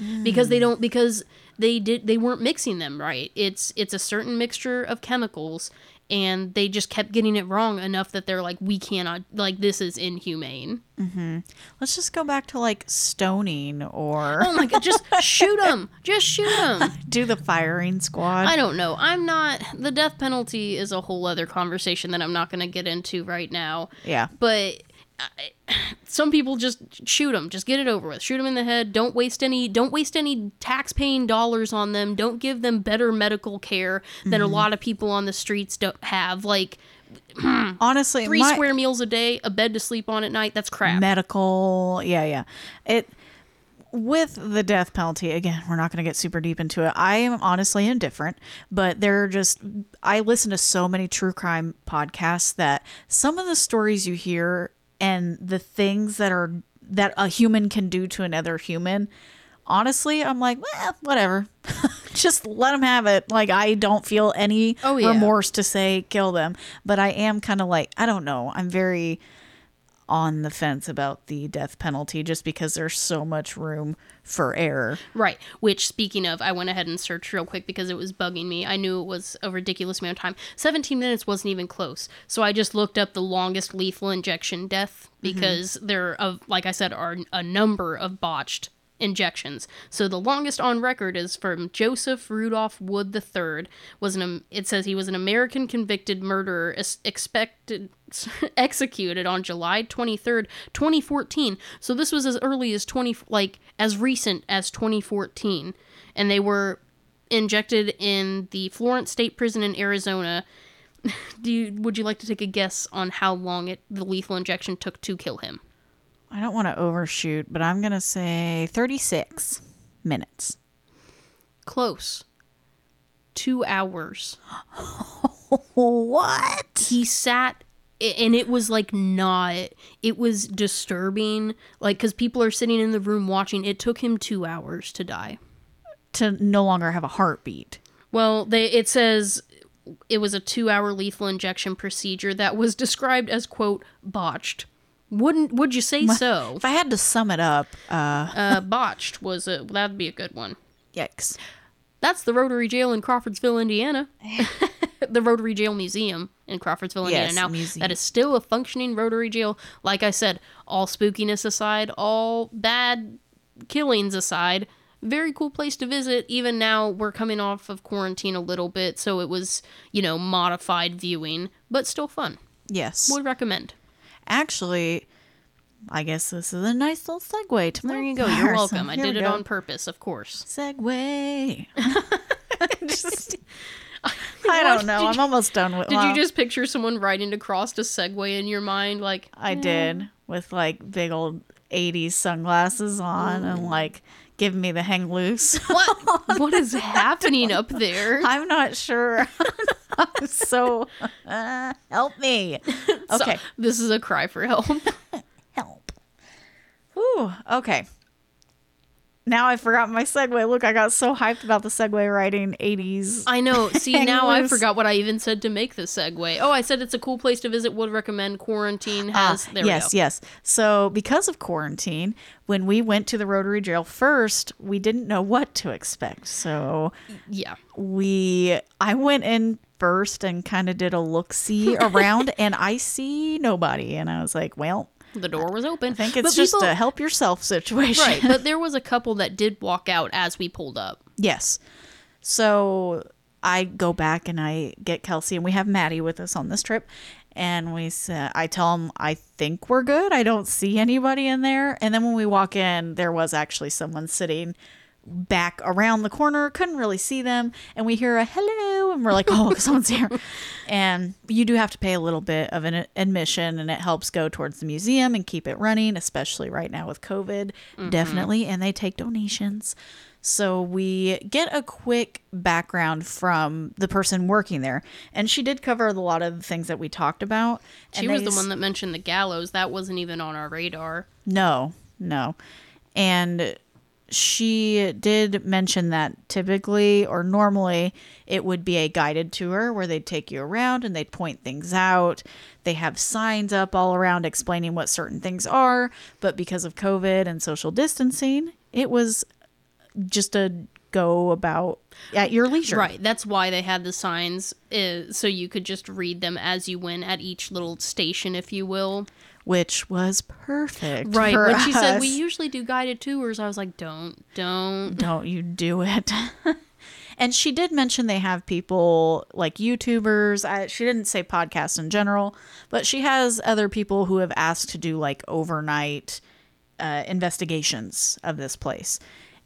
mm. because they don't because they did they weren't mixing them right. It's it's a certain mixture of chemicals, and they just kept getting it wrong enough that they're like, we cannot, like, this is inhumane. Mm-hmm. Let's just go back to, like, stoning or... Oh, my God, just shoot them. Just shoot them. Do the firing squad. I don't know. I'm not... The death penalty is a whole other conversation that I'm not going to get into right now. Yeah. But... some people just shoot them, just get it over with, shoot them in the head. Don't waste any don't waste any tax-paying dollars on them. Don't give them better medical care than mm-hmm. a lot of people on the streets don't have. Like, honestly, three my, square meals a day, a bed to sleep on at night, that's crap. Medical, yeah yeah it with the death penalty, again, we're not going to get super deep into it. I am honestly indifferent, but there are just, I listen to so many true crime podcasts that some of the stories you hear and the things that are that a human can do to another human, honestly, I'm like, well, whatever. Just let them have it. Like, I don't feel any oh, yeah. remorse to say kill them. But I am kind of like, I don't know. I'm very on the fence about the death penalty just because there's so much room for error. Right. Which, speaking of, I went ahead and searched real quick because it was bugging me. I knew it was a ridiculous amount of time. seventeen minutes wasn't even close. So I just looked up the longest lethal injection death because mm-hmm. there, of, like I said, are a number of botched injections. So the longest on record is from Joseph Rudolph Wood the third. Was an, it says he was an American convicted murderer expected executed on July twenty-third, twenty fourteen. So this was as early as twenty, like as recent as twenty fourteen, and they were injected in the Florence State Prison in Arizona. Do you, would you like to take a guess on how long it, the lethal injection took to kill him? I don't want to overshoot, but I'm going to say thirty-six minutes. Close. Two hours. What? He sat, and it was like not, it was disturbing, like, because people are sitting in the room watching. It took him two hours to die. To no longer have a heartbeat. Well, they it says... It was a two-hour lethal injection procedure that was described as, quote, botched. Wouldn't would you say so? If I had to sum it up, uh, uh botched was a that'd be a good one. Yikes! That's the Rotary Jail in Crawfordsville, Indiana. The Rotary Jail Museum in Crawfordsville, Indiana. Yes, now museum. That is still a functioning Rotary Jail. Like I said, all spookiness aside, all bad killings aside. Very cool place to visit. Even now, we're coming off of quarantine a little bit, so it was, you know, modified viewing, but still fun. Yes. Would recommend. Actually, I guess this is a nice little segue to my There you go. You're welcome. I did it on purpose, of course. Segue. Just... I don't know. You, I'm almost done with it. Did well, you just picture someone riding across to Segway in your mind? Like I eh. did, with like big old eighties sunglasses on mm. and like give me the hang loose. What? What is happening up there? I'm not sure. I'm so uh, help me. Okay, so, this is a cry for help. Help. Ooh. Okay. Now I forgot my segue. Look, I got so hyped about the segue riding eighties. I know. See, now I forgot what I even said to make the segue. Oh, I said it's a cool place to visit. Would recommend. Quarantine has. Uh, there yes, we go. Yes. So because of quarantine, when we went to the Rotary Jail first, we didn't know what to expect. So yeah, we I went in first and kind of did a look-see around, and I see nobody. And I was like, well. The door was open. I think it's but just people, a help yourself situation. Right, but there was a couple that did walk out as we pulled up. Yes. So I go back and I get Kelsey, and we have Maddie with us on this trip. And we said, I tell them, I think we're good. I don't see anybody in there. And then when we walk in, there was actually someone sitting back around the corner. Couldn't really see them. And we hear a hello. And we're like, oh, someone's here. And you do have to pay a little bit of an admission. And it helps go towards the museum and keep it running, especially right now with COVID. Mm-hmm. Definitely. And they take donations. So we get a quick background from the person working there. And she did cover a lot of the things that we talked about. She and was they, the one that mentioned the gallows. That wasn't even on our radar. No, no. And... she did mention that typically or normally it would be a guided tour where they'd take you around and they'd point things out. They have signs up all around explaining what certain things are, but because of COVID and social distancing, it was just a go about at your leisure. Right. That's why they had the signs, uh, so you could just read them as you went at each little station, if you will. Which was perfect. Right. For when she us. said, we usually do guided tours, I was like, don't, don't. Don't you do it. And she did mention they have people like YouTubers. I, she didn't say podcasts in general, but she has other people who have asked to do like overnight uh, investigations of this place.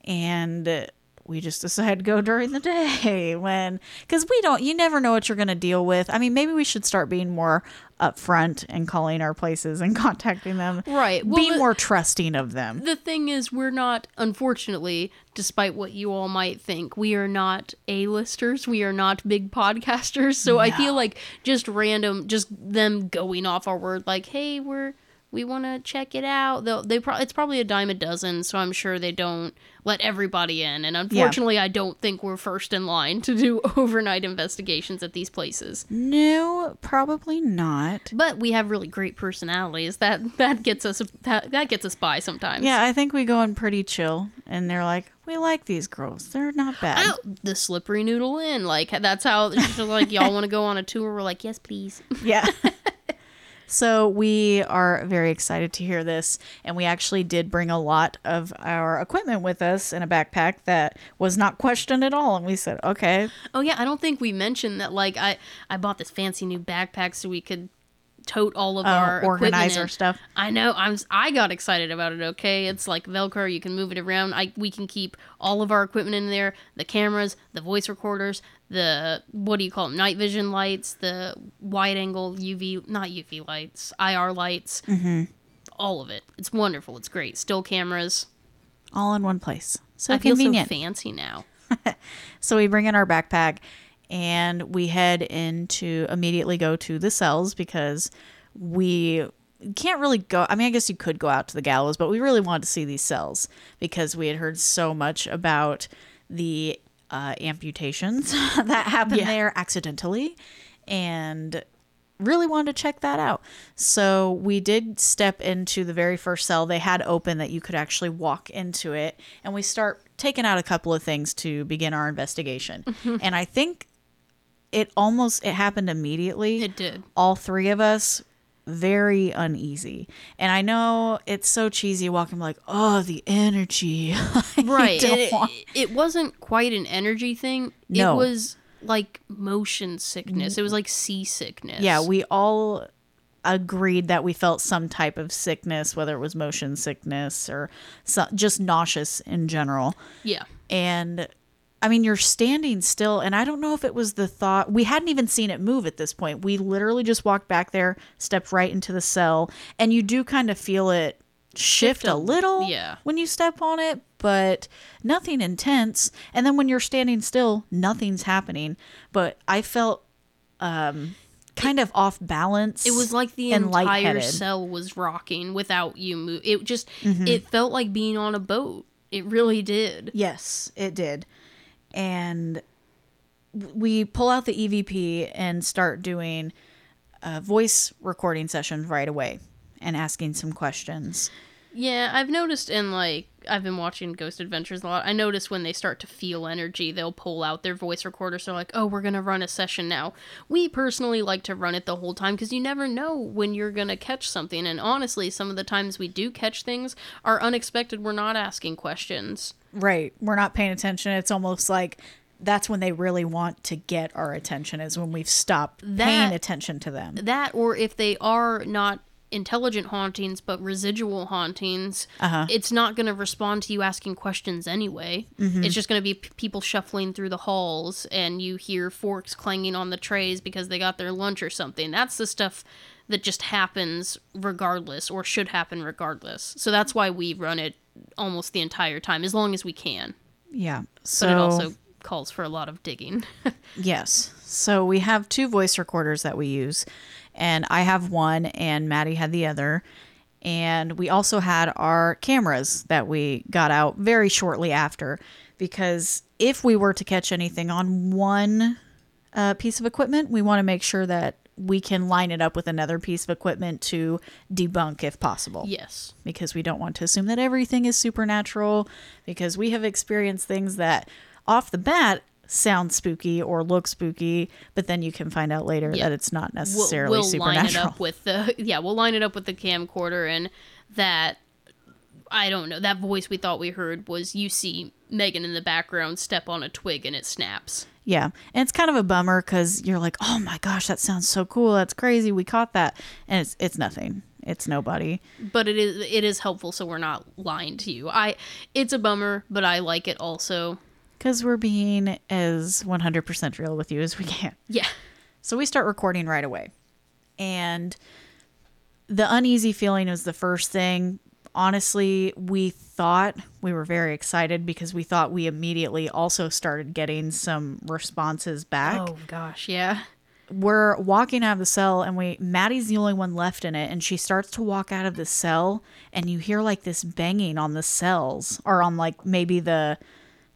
And we just decided to go during the day when, because we don't, you never know what you're going to deal with. I mean, maybe we should start being more upfront and calling our places and contacting them. Right. Well, be the, more trusting of them. The thing is, we're not, unfortunately, despite what you all might think, we are not A-listers. We are not big podcasters. So no. I feel like just random, just them going off our word like, hey, we're. We want to check it out. They'll, they pro- It's probably a dime a dozen, so I'm sure they don't let everybody in. And unfortunately, yeah. I don't think we're first in line to do overnight investigations at these places. No, probably not. But we have really great personalities. That that gets us that, that gets us by sometimes. Yeah, I think we go in pretty chill, and they're like, we like these girls. They're not bad. Oh, the Slippery Noodle Inn. Like, that's how, like, y'all want to go on a tour? We're like, yes, please. Yeah. So we are very excited to hear this. And we actually did bring a lot of our equipment with us in a backpack that was not questioned at all. And we said, okay. Oh, yeah. I don't think we mentioned that, like, I, I bought this fancy new backpack so we could tote all of uh, our organizer stuff. I know. I'm. I got excited about it. Okay, it's like Velcro. You can move it around. I. We can keep all of our equipment in there. The cameras, the voice recorders, the what do you call them? Night vision lights, the wide angle U V, not U V lights, I R lights. Mm-hmm. All of it. It's wonderful. It's great. Still cameras. All in one place. So I convenient. Feel so fancy now. So we bring in our backpack. And we head in to immediately go to the cells because we can't really go. I mean, I guess you could go out to the gallows, but we really wanted to see these cells because we had heard so much about the uh, amputations that happened yeah. there accidentally and really wanted to check that out. So we did step into the very first cell they had open that you could actually walk into it. And we start taking out a couple of things to begin our investigation. Mm-hmm. And I think... It almost, it happened immediately. It did. All three of us, very uneasy. And I know it's so cheesy walking like, oh, the energy. Right. It, want... it wasn't quite an energy thing. No. It was like motion sickness. It was like seasickness. Yeah, we all agreed that we felt some type of sickness, whether it was motion sickness or so, just nauseous in general. Yeah. And... I mean, you're standing still, and I don't know if it was the thought. We hadn't even seen it move at this point. We literally just walked back there, stepped right into the cell, and you do kind of feel it shift, shift a, a little yeah. when you step on it, but nothing intense. And then when you're standing still, nothing's happening. But I felt um, kind it, of off balance. It was like the entire cell was rocking without you moving. It just, mm-hmm. it felt like being on a boat. It really did. Yes, it did. And we pull out the E V P and start doing a voice recording session right away and asking some questions. Yeah, I've noticed in, like, I've been watching Ghost Adventures a lot. I notice when they start to feel energy, they'll pull out their voice recorder. So like, oh, we're going to run a session now. We personally like to run it the whole time because you never know when you're going to catch something. And honestly, some of the times we do catch things are unexpected. We're not asking questions. Right. We're not paying attention. It's almost like that's when they really want to get our attention, is when we've stopped that, paying attention to them. That, or if they are not intelligent hauntings, but residual hauntings, uh-huh. it's not going to respond to you asking questions anyway. Mm-hmm. It's just going to be p- people shuffling through the halls and you hear forks clanging on the trays because they got their lunch or something. That's the stuff that just happens regardless, or should happen regardless. So that's why we run it almost the entire time, as long as we can. Yeah. So but it also calls for a lot of digging. Yes. So we have two voice recorders that we use. And I have one, and Maddie had the other. And we also had our cameras that we got out very shortly after, because if we were to catch anything on one uh, piece of equipment, we want to make sure that we can line it up with another piece of equipment to debunk if possible. Yes. Because we don't want to assume that everything is supernatural, because we have experienced things that off the bat sound spooky or look spooky, but then you can find out later yeah. that it's not necessarily we'll, we'll supernatural. Line it up with the, yeah, we'll line it up with the camcorder, and that, I don't know, that voice we thought we heard was, you see Megan in the background step on a twig and it snaps. Yeah, and it's kind of a bummer because you're like, oh my gosh, that sounds so cool, that's crazy, we caught that, and it's it's nothing. It's nobody. But it is it is helpful, so we're not lying to you. I It's a bummer, but I like it also. Because we're being as one hundred percent real with you as we can. Yeah. So we start recording right away. And the uneasy feeling was the first thing. Honestly, we thought we were very excited because we thought we immediately also started getting some responses back. Oh, gosh. Yeah. We're walking out of the cell, and we Maddie's the only one left in it, and she starts to walk out of the cell, and you hear like this banging on the cells, or on like maybe the...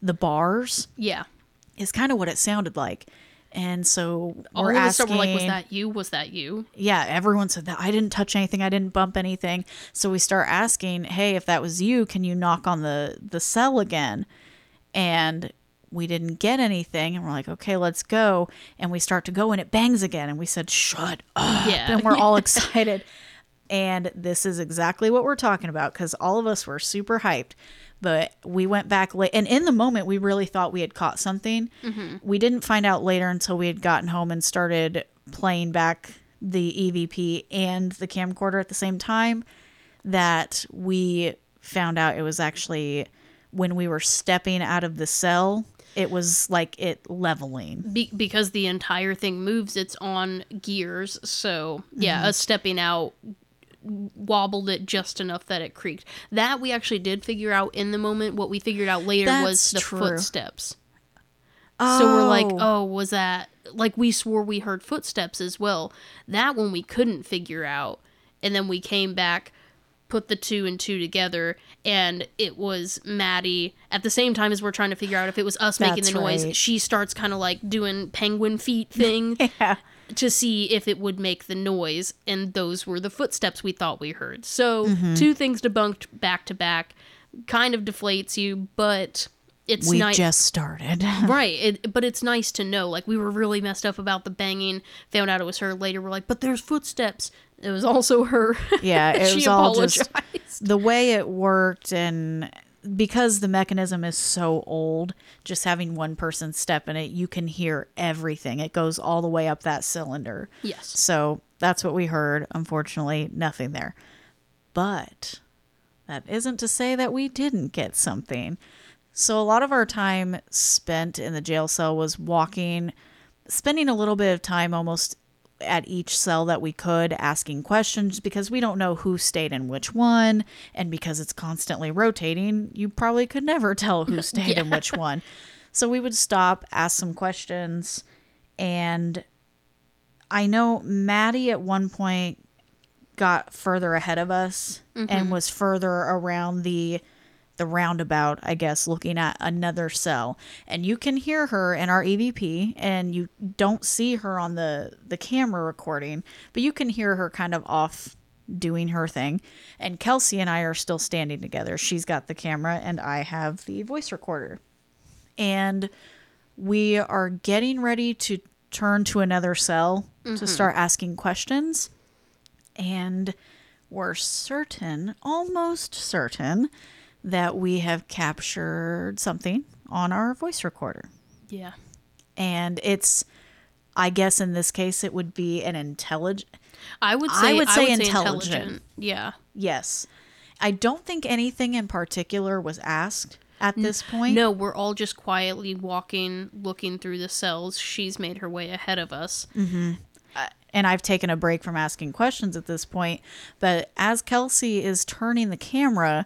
the bars, yeah, is kind of what it sounded like. And so all we're asking, we're like, was that you? Was that you? Yeah, everyone said that. I didn't touch anything. I didn't bump anything. So we start asking, hey, if that was you, can you knock on the the cell again? And we didn't get anything, and we're like, okay, let's go. And we start to go and it bangs again, and we said, shut up. Yeah. And we're all excited. And this is exactly what we're talking about, because all of us were super hyped. But we went back late, and in the moment we really thought we had caught something. Mm-hmm. We didn't find out later until we had gotten home and started playing back the E V P and the camcorder at the same time, that we found out it was actually when we were stepping out of the cell, it was like it leveling. Be- because the entire thing moves, it's on gears. So yeah, mm-hmm. us stepping out wobbled it just enough that it creaked. That we actually did figure out in the moment. What we figured out later That's was the true. footsteps. Oh. So we're like, oh, was that... Like, we swore we heard footsteps as well. That one we couldn't figure out. And then we came back, put the two and two together, and it was Maddie. At the same time as we're trying to figure out if it was us That's making the noise, right. she starts kind of like doing penguin feet thing. Yeah. To see if it would make the noise, and those were the footsteps we thought we heard. So mm-hmm. two things debunked back to back kind of deflates you, but it's nice. We ni- just started. Right, it, but it's nice to know. Like, we were really messed up about the banging, found out it was her later. We're like, but there's footsteps. It was also her. Yeah, it she was apologized. All just the way it worked, and... Because the mechanism is so old, just having one person step in it, you can hear everything. It goes all the way up that cylinder. Yes. So that's what we heard. Unfortunately, nothing there. But that isn't to say that we didn't get something. So a lot of our time spent in the jail cell was walking, spending a little bit of time almost at each cell that we could, asking questions, because we don't know who stayed in which one, and because it's constantly rotating, you probably could never tell who stayed yeah. in which one. So we would stop, ask some questions, and I know Maddie at one point got further ahead of us mm-hmm. and was further around the the roundabout, I guess, looking at another cell, and you can hear her in our E V P, and you don't see her on the, the camera recording, but you can hear her kind of off doing her thing. And Kelsey and I are still standing together. She's got the camera and I have the voice recorder, and we are getting ready to turn to another cell mm-hmm. to start asking questions. And we're certain, almost certain, that we have captured something on our voice recorder. Yeah. And it's, I guess in this case, it would be an intelligent. I would say, I would say, I would say intelligent. intelligent. Yeah. Yes. I don't think anything in particular was asked at this point. No, we're all just quietly walking, looking through the cells. She's made her way ahead of us. Mm-hmm. And I've taken a break from asking questions at this point. But as Kelsey is turning the camera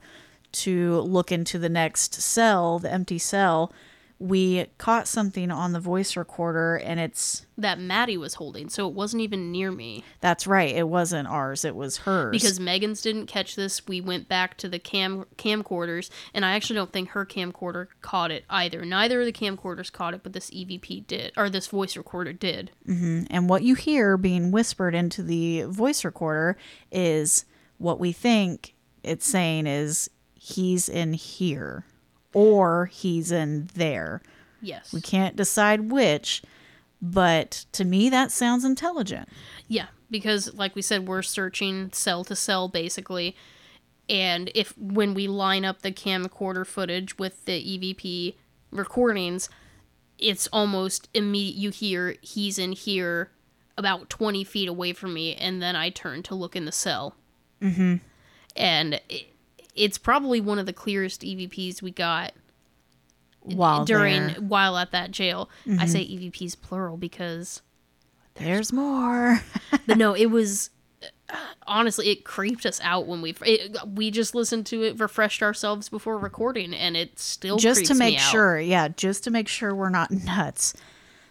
to look into the next cell, the empty cell, we caught something on the voice recorder, and it's... That Maddie was holding, so it wasn't even near me. That's right. It wasn't ours. It was hers. Because Megan's didn't catch this. We went back to the cam camcorders, and I actually don't think her camcorder caught it either. Neither of the camcorders caught it, but this E V P did, or this voice recorder did. Mm-hmm. And what you hear being whispered into the voice recorder is what we think it's saying is... He's in here, or he's in there. Yes. We can't decide which, but to me, that sounds intelligent. Yeah, because like we said, we're searching cell to cell, basically. And if when we line up the camcorder footage with the E V P recordings, it's almost immediate. You hear, he's in here, about twenty feet away from me, and then I turn to look in the cell. Mm-hmm. And... It, It's probably one of the clearest E V Ps we got while during there. while at that jail. Mm-hmm. I say E V Ps plural because there's, there's more. But no, it was honestly it creeped us out when we it, we just listened to it, refreshed ourselves before recording, and it still just creeps to make me out. sure. Yeah, just to make sure we're not nuts.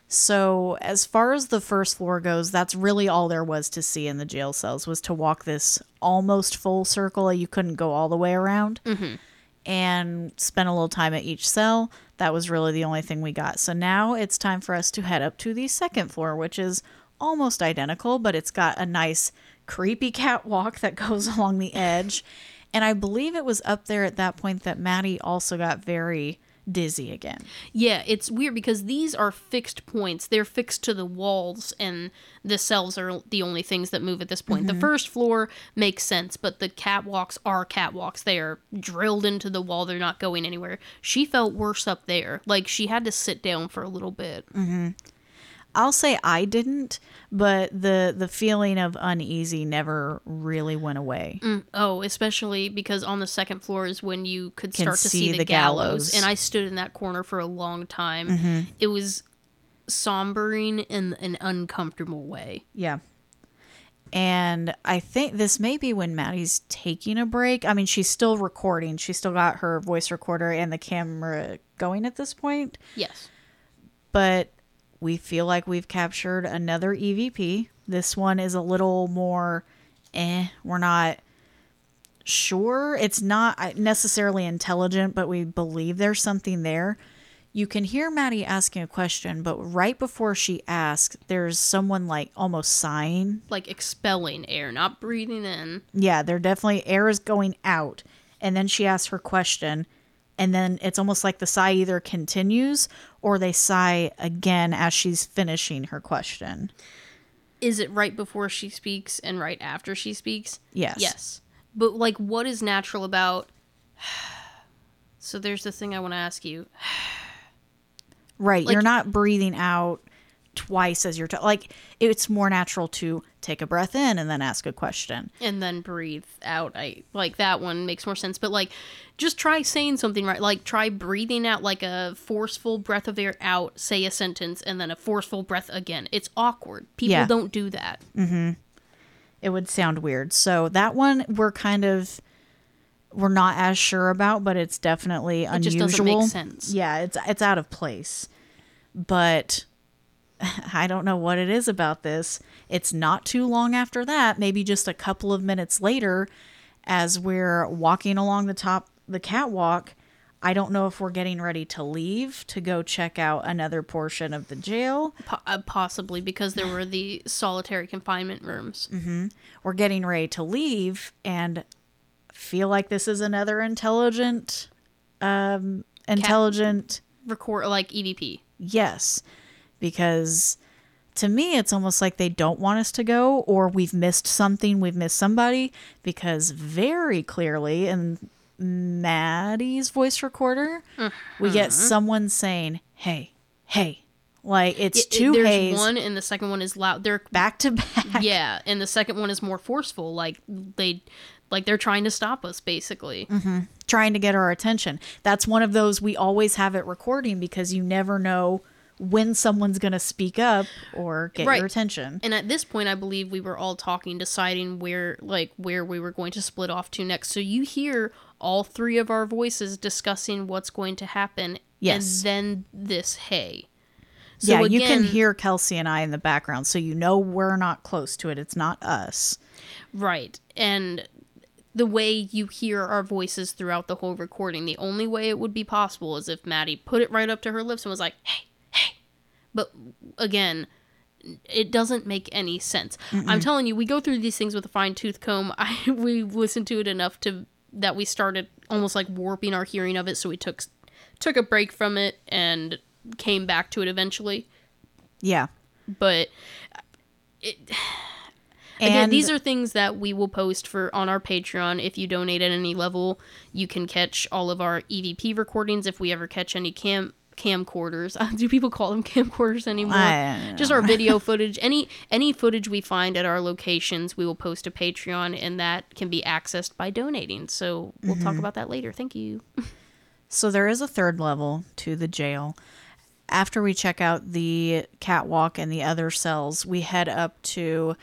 So as far as the first floor goes, that's really all there was to see in the jail cells, was to walk this almost full circle. You couldn't go all the way around mm-hmm. and spend a little time at each cell. That was really the only thing we got. So now it's time for us to head up to the second floor, which is almost identical, but it's got a nice creepy catwalk that goes along the edge. And I believe it was up there at that point that Maddie also got very dizzy again. Yeah, it's weird because these are fixed points. They're fixed to the walls, and the cells are the only things that move at this point. Mm-hmm. The first floor makes sense, but the catwalks are catwalks. They are drilled into the wall. They're not going anywhere. She felt worse up there. Like, she had to sit down for a little bit. Mm-hmm. I'll say I didn't, but the, the feeling of uneasy never really went away. Mm, oh, especially because on the second floor is when you could start to see, see the, the gallows. gallows. And I stood in that corner for a long time. Mm-hmm. It was sombering in an uncomfortable way. Yeah. And I think this may be when Maddie's taking a break. I mean, she's still recording. She's still got her voice recorder and the camera going at this point. Yes. But we feel like we've captured another E V P. This one is a little more, eh, we're not sure. It's not necessarily intelligent, but we believe there's something there. You can hear Maddie asking a question, but right before she asks, there's someone like almost sighing. Like expelling air, not breathing in. Yeah, they're definitely, air is going out. And then she asks her question. And then it's almost like the sigh either continues or they sigh again as she's finishing her question. Is it right before she speaks and right after she speaks? Yes. Yes. But, like, what is natural about... So there's the thing I want to ask you. Right. Like, you're not breathing out twice as you're... T- like, it's more natural to take a breath in and then ask a question. And then breathe out. I like, that one makes more sense. But, like... Just try saying something right. Like, try breathing out, like, a forceful breath of air out, say a sentence, and then a forceful breath again. It's awkward. People yeah. don't do that. Mm-hmm. It would sound weird. So that one we're kind of, we're not as sure about, but it's definitely unusual. It just doesn't make sense. Yeah, it's, it's out of place. But I don't know what it is about this. It's not too long after that, maybe just a couple of minutes later, as we're walking along the top the catwalk. I don't know if we're getting ready to leave to go check out another portion of the jail. Po- uh, possibly, because there were the solitary confinement rooms. Mm-hmm. We're getting ready to leave and feel like this is another intelligent, um, intelligent... Cat- record, like E V P. Yes, because to me, it's almost like they don't want us to go, or we've missed something, we've missed somebody, because very clearly, and... Maddie's voice recorder, uh-huh. we get someone saying, hey, hey. Like, it's it, two there's hays. There's one, and the second one is loud. They're back to back. Yeah, and the second one is more forceful. Like, they, like they're trying to stop us, basically. Mm-hmm. Trying to get our attention. That's one of those, we always have it recording, because you never know when someone's going to speak up or get right. your attention. And at this point, I believe we were all talking, deciding where, like, where we were going to split off to next. So you hear... all three of our voices discussing what's going to happen. Yes. And then this hay. So yeah, again, you can hear Kelsey and I in the background, so you know we're not close to it. It's not us. Right. And the way you hear our voices throughout the whole recording, the only way it would be possible is if Maddie put it right up to her lips and was like, hey, hey. But again... it doesn't make any sense. Mm-mm. I'm telling you, we go through these things with a fine tooth comb. I, we listened to it enough to... that we started almost like warping our hearing of it, so we took took a break from it and came back to it eventually. Yeah. But it, and again, these are things that we will post for on our Patreon. If you donate at any level, you can catch all of our E V P recordings. If we ever catch any cam camcorders, do people call them camcorders anymore? I don't know. Just our video footage, any any footage we find at our locations, we will post to Patreon, and that can be accessed by donating. So we'll mm-hmm. talk about that later. Thank you. So there is a third level to the jail. After we check out the catwalk and the other cells, we head up to,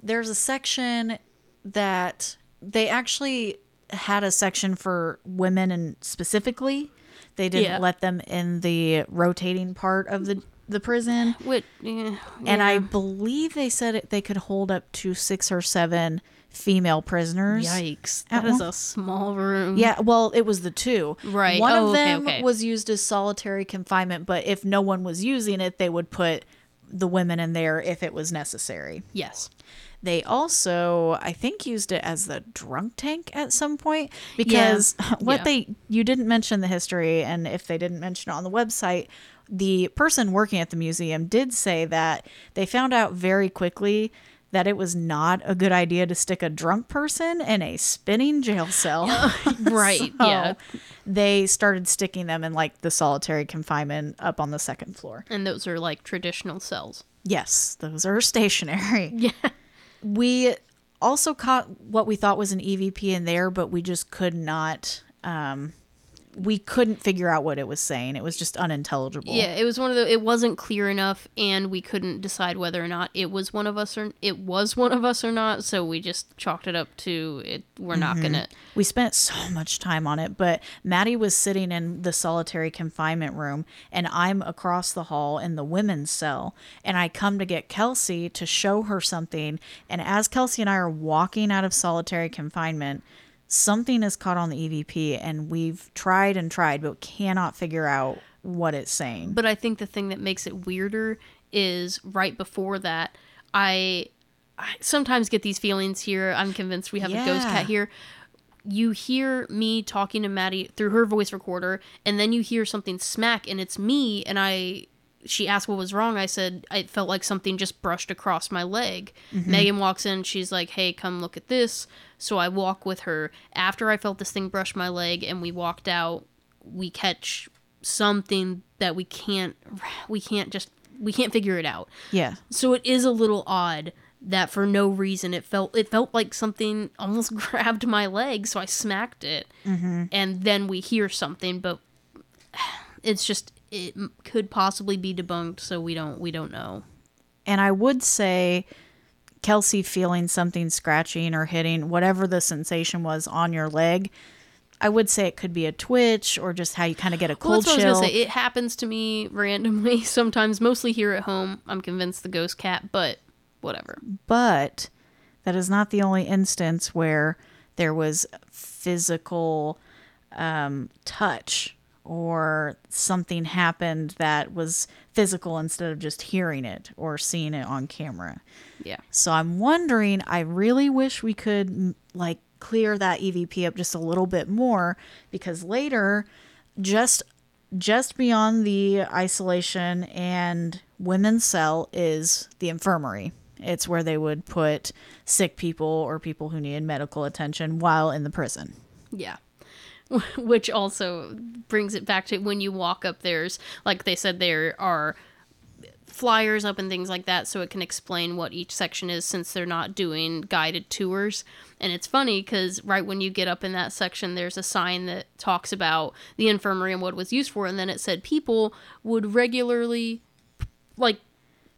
there's a section that they actually had a section for women, and specifically they didn't yeah. let them in the rotating part of the the prison. Which, yeah, and yeah. I believe they said it, they could hold up to six or seven female prisoners. Yikes. That is one. A small room. Yeah, well, it was the two. Right. One oh, of them okay, okay. was used as solitary confinement, but if no one was using it, they would put the women in there if it was necessary. Yes. They also, I think, used it as the drunk tank at some point, because yeah. what yeah. they, you didn't mention the history, and if they didn't mention it on the website, the person working at the museum did say that they found out very quickly that it was not a good idea to stick a drunk person in a spinning jail cell. Right. So yeah. They started sticking them in like the solitary confinement up on the second floor. And those are like traditional cells. Yes. Those are stationary. Yeah. We also caught what we thought was an E V P in there, but we just could not, um, we couldn't figure out what it was saying. It was just unintelligible. Yeah, it was one of the, it wasn't clear enough, and we couldn't decide whether or not it was one of us or it was one of us or not, so we just chalked it up to it. We're mm-hmm. not gonna. We spent so much time on it, but Maddie was sitting in the solitary confinement room, and I'm across the hall in the women's cell, and I come to get Kelsey to show her something, and as Kelsey and I are walking out of solitary confinement, something is caught on the E V P, and we've tried and tried, but cannot figure out what it's saying. But I think the thing that makes it weirder is right before that, I, I sometimes get these feelings here. I'm convinced we have yeah. a ghost cat here. You hear me talking to Maddie through her voice recorder, and then you hear something smack, and it's me, and I... She asked what was wrong. I said, I felt like something just brushed across my leg. Mm-hmm. Megan walks in. She's like, hey, come look at this. So I walk with her. After I felt this thing brush my leg and we walked out, we catch something that we can't, we can't just, we can't figure it out. Yeah. So it is a little odd that for no reason it felt, it felt like something almost grabbed my leg. So I smacked it. Mm-hmm. And then we hear something, but it's just... it could possibly be debunked, so we don't we don't know. And I would say Kelsey feeling something scratching or hitting, whatever the sensation was on your leg, I would say it could be a twitch or just how you kind of get a cold well, that's chill. What I was gonna say. It happens to me randomly sometimes, mostly here at home. I'm convinced the ghost cat, but whatever. But that is not the only instance where there was physical um, touch or something happened that was physical instead of just hearing it or seeing it on camera. Yeah. So I'm wondering, I really wish we could like clear that E V P up just a little bit more, because later, just just beyond the isolation and women's cell is the infirmary. It's where they would put sick people or people who needed medical attention while in the prison. Yeah. Which also brings it back to when you walk up, there's, like they said, there are flyers up and things like that, so it can explain what each section is, since they're not doing guided tours. And it's funny because right when you get up in that section, there's a sign that talks about the infirmary and what it was used for. And then it said people would regularly, like,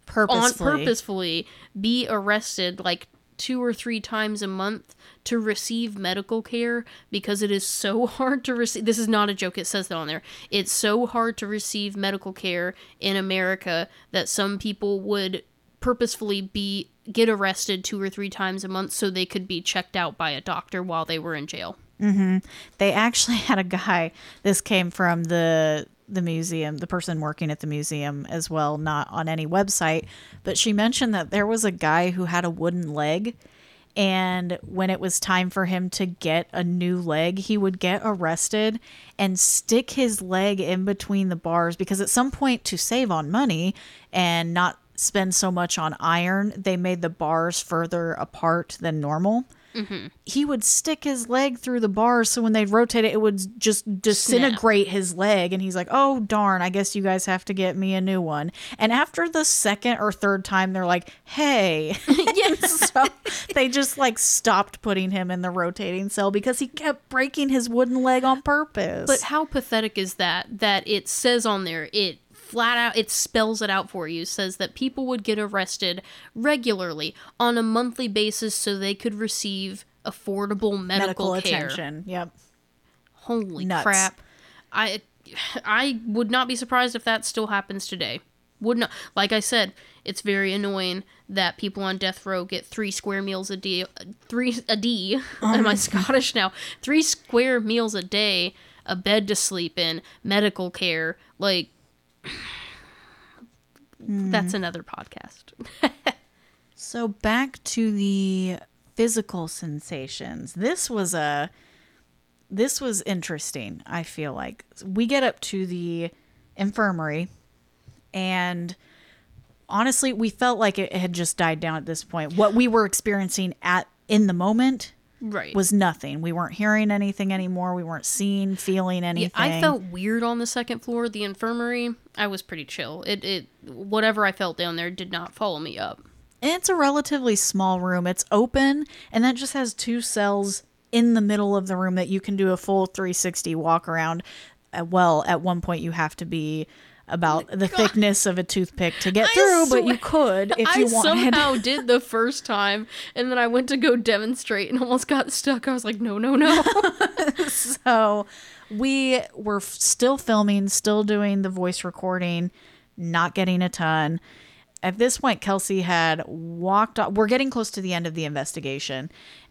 purposefully, on, purposefully be arrested, like, two or three times a month to receive medical care, because it is so hard to receive, this is not a joke, it says that on there, it's so hard to receive medical care in America that some people would purposefully be get arrested two or three times a month so they could be checked out by a doctor while they were in jail. Mm-hmm. They actually had a guy, this came from the the museum, the person working at the museum as well, not on any website, but she mentioned that there was a guy who had a wooden leg, and when it was time for him to get a new leg, he would get arrested and stick his leg in between the bars, because at some point, to save on money and not spend so much on iron, they made the bars further apart than normal. Mm-hmm. He would stick his leg through the bars, so when they'd rotate it, it would just disintegrate Snap. his leg. And he's like, oh, darn, I guess you guys have to get me a new one. And after the second or third time, they're like, hey. Yes. So they just like stopped putting him in the rotating cell because he kept breaking his wooden leg on purpose. But how pathetic is that, that it says on there, it flat out, it spells it out for you, says that people would get arrested regularly on a monthly basis so they could receive affordable medical, medical care. Attention. Yep. Holy Nuts. crap. I I would not be surprised if that still happens today. Would not. Like I said, it's very annoying that people on death row get three square meals a day. Three a D. Oh Am I Scottish now? Three square meals a day, a bed to sleep in, medical care, like mm. that's another podcast. So back to the physical sensations. This was a this was interesting, I feel like. We get up to the infirmary, and honestly, we felt like it had just died down at this point. What we were experiencing at in the moment right. was nothing. We weren't hearing anything anymore. We weren't seeing, feeling anything. Yeah, I felt weird on the second floor of the infirmary. I was pretty chill. It, it whatever I felt down there did not follow me up. And it's a relatively small room. It's open, and that just has two cells in the middle of the room that you can do a full three sixty walk around. Uh, well, at one point you have to be about oh the God. thickness of a toothpick to get I through, sw- but you could if I you wanted. I somehow did the first time, and then I went to go demonstrate and almost got stuck. I was like, no, no, no. So we were still filming, still doing the voice recording, not getting a ton. At this point, Kelsey had walked off. We're getting close to the end of the investigation,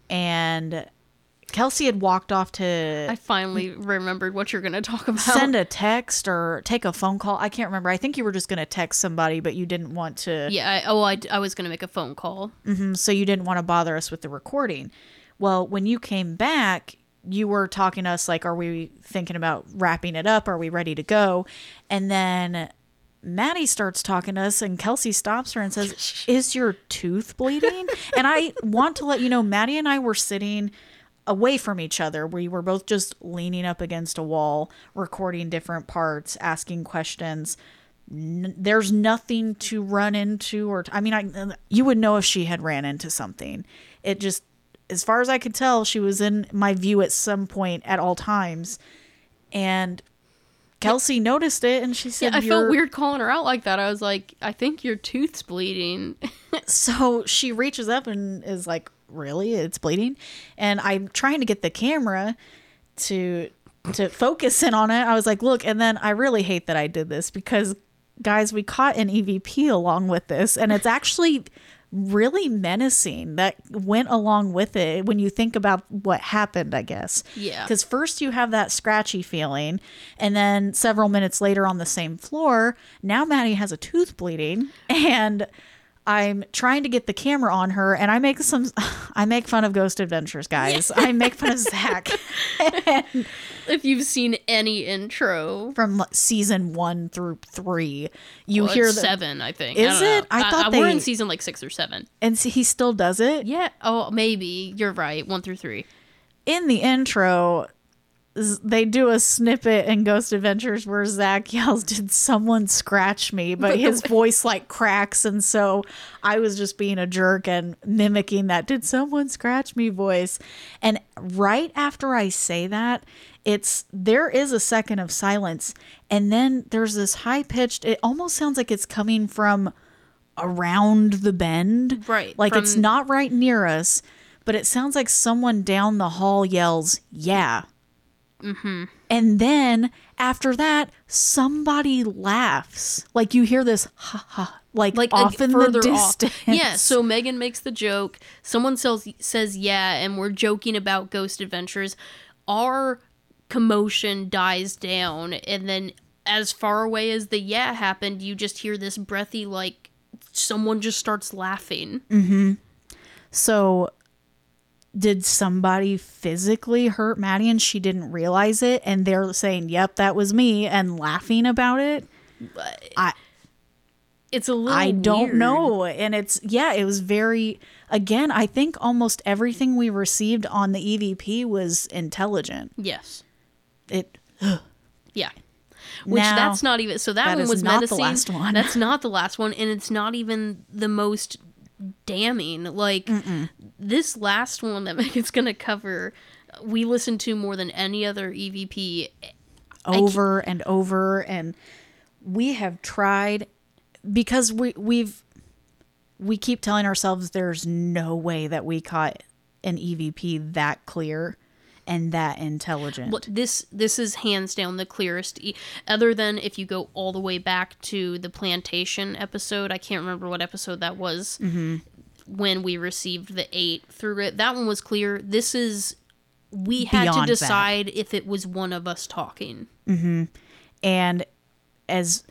and Kelsey had walked off to... I finally remembered what you're going to talk about. Send a text or take a phone call. I can't remember. I think you were just going to text somebody, but you didn't want to... Yeah, I, oh, I, I was going to make a phone call. Mm-hmm, so you didn't want to bother us with the recording. Well, when you came back, you were talking to us like, are we thinking about wrapping it up? Are we ready to go? And then Maddie starts talking to us, and Kelsey stops her and says, is your tooth bleeding? And I want to let you know, Maddie and I were sitting away from each other. We were both just leaning up against a wall, recording different parts, asking questions. N- there's nothing to run into, or t- I mean, I you would know if she had ran into something. It just, as far as I could tell, she was in my view at some point at all times, and Kelsey yeah. noticed it, and she said, yeah, I You're... felt weird calling her out like that. I was like, I think your tooth's bleeding. So she reaches up and is like, really, it's bleeding? And I'm trying to get the camera to to focus in on it. I was like, look. And then I really hate that I did this, because guys, we caught an E V P along with this, and it's actually really menacing that went along with it when you think about what happened, I guess. Yeah, because first you have that scratchy feeling, and then several minutes later on the same floor, now Maddie has a tooth bleeding, and I'm trying to get the camera on her, and I make some, I make fun of Ghost Adventures, guys. I make fun of Zach. And if you've seen any intro from season one through three, you well, hear the seven, I think. Is I don't it? Know. I thought I, they were in season like six or seven, and he still does it. Yeah. Oh, maybe you're right. One through three. In the intro, they do a snippet in Ghost Adventures where Zach yells, did someone scratch me? But his voice like cracks. And so I was just being a jerk and mimicking that did someone scratch me voice. And right after I say that, it's there is a second of silence. And then there's this high pitched, it almost sounds like it's coming from around the bend. Right. Like from- it's not right near us, but it sounds like someone down the hall yells, yeah. Mm-hmm. And then after that, somebody laughs. Like you hear this, ha ha, like, like off a, in the distance. Off. Yeah, so Megan makes the joke. Someone says, says yeah, and we're joking about Ghost Adventures. Our commotion dies down, and then as far away as the yeah happened, you just hear this breathy, like, someone just starts laughing. Mm-hmm. So did somebody physically hurt Maddie and she didn't realize it? And they're saying, yep, that was me, and laughing about it. But I, it's a little I don't weird. know. And it's, yeah, it was very, again, I think almost everything we received on the E V P was intelligent. Yes. It. Yeah. Which now, that's not even, so that, that one was not medicine. The last one. That's not the last one. And it's not even the most damning. Like, Mm-mm. this last one that Megan's gonna cover, we listened to more than any other E V P, over and over, and we have tried, because we we've we keep telling ourselves there's no way that we caught an E V P that clear and that intelligent. Well, this this is hands down the clearest, e- other than if you go all the way back to the plantation episode. I can't remember what episode that was, mm-hmm. when we received the eight through it. That one was clear. This is, we had Beyond to decide that. If it was one of us talking. Mm-hmm. And as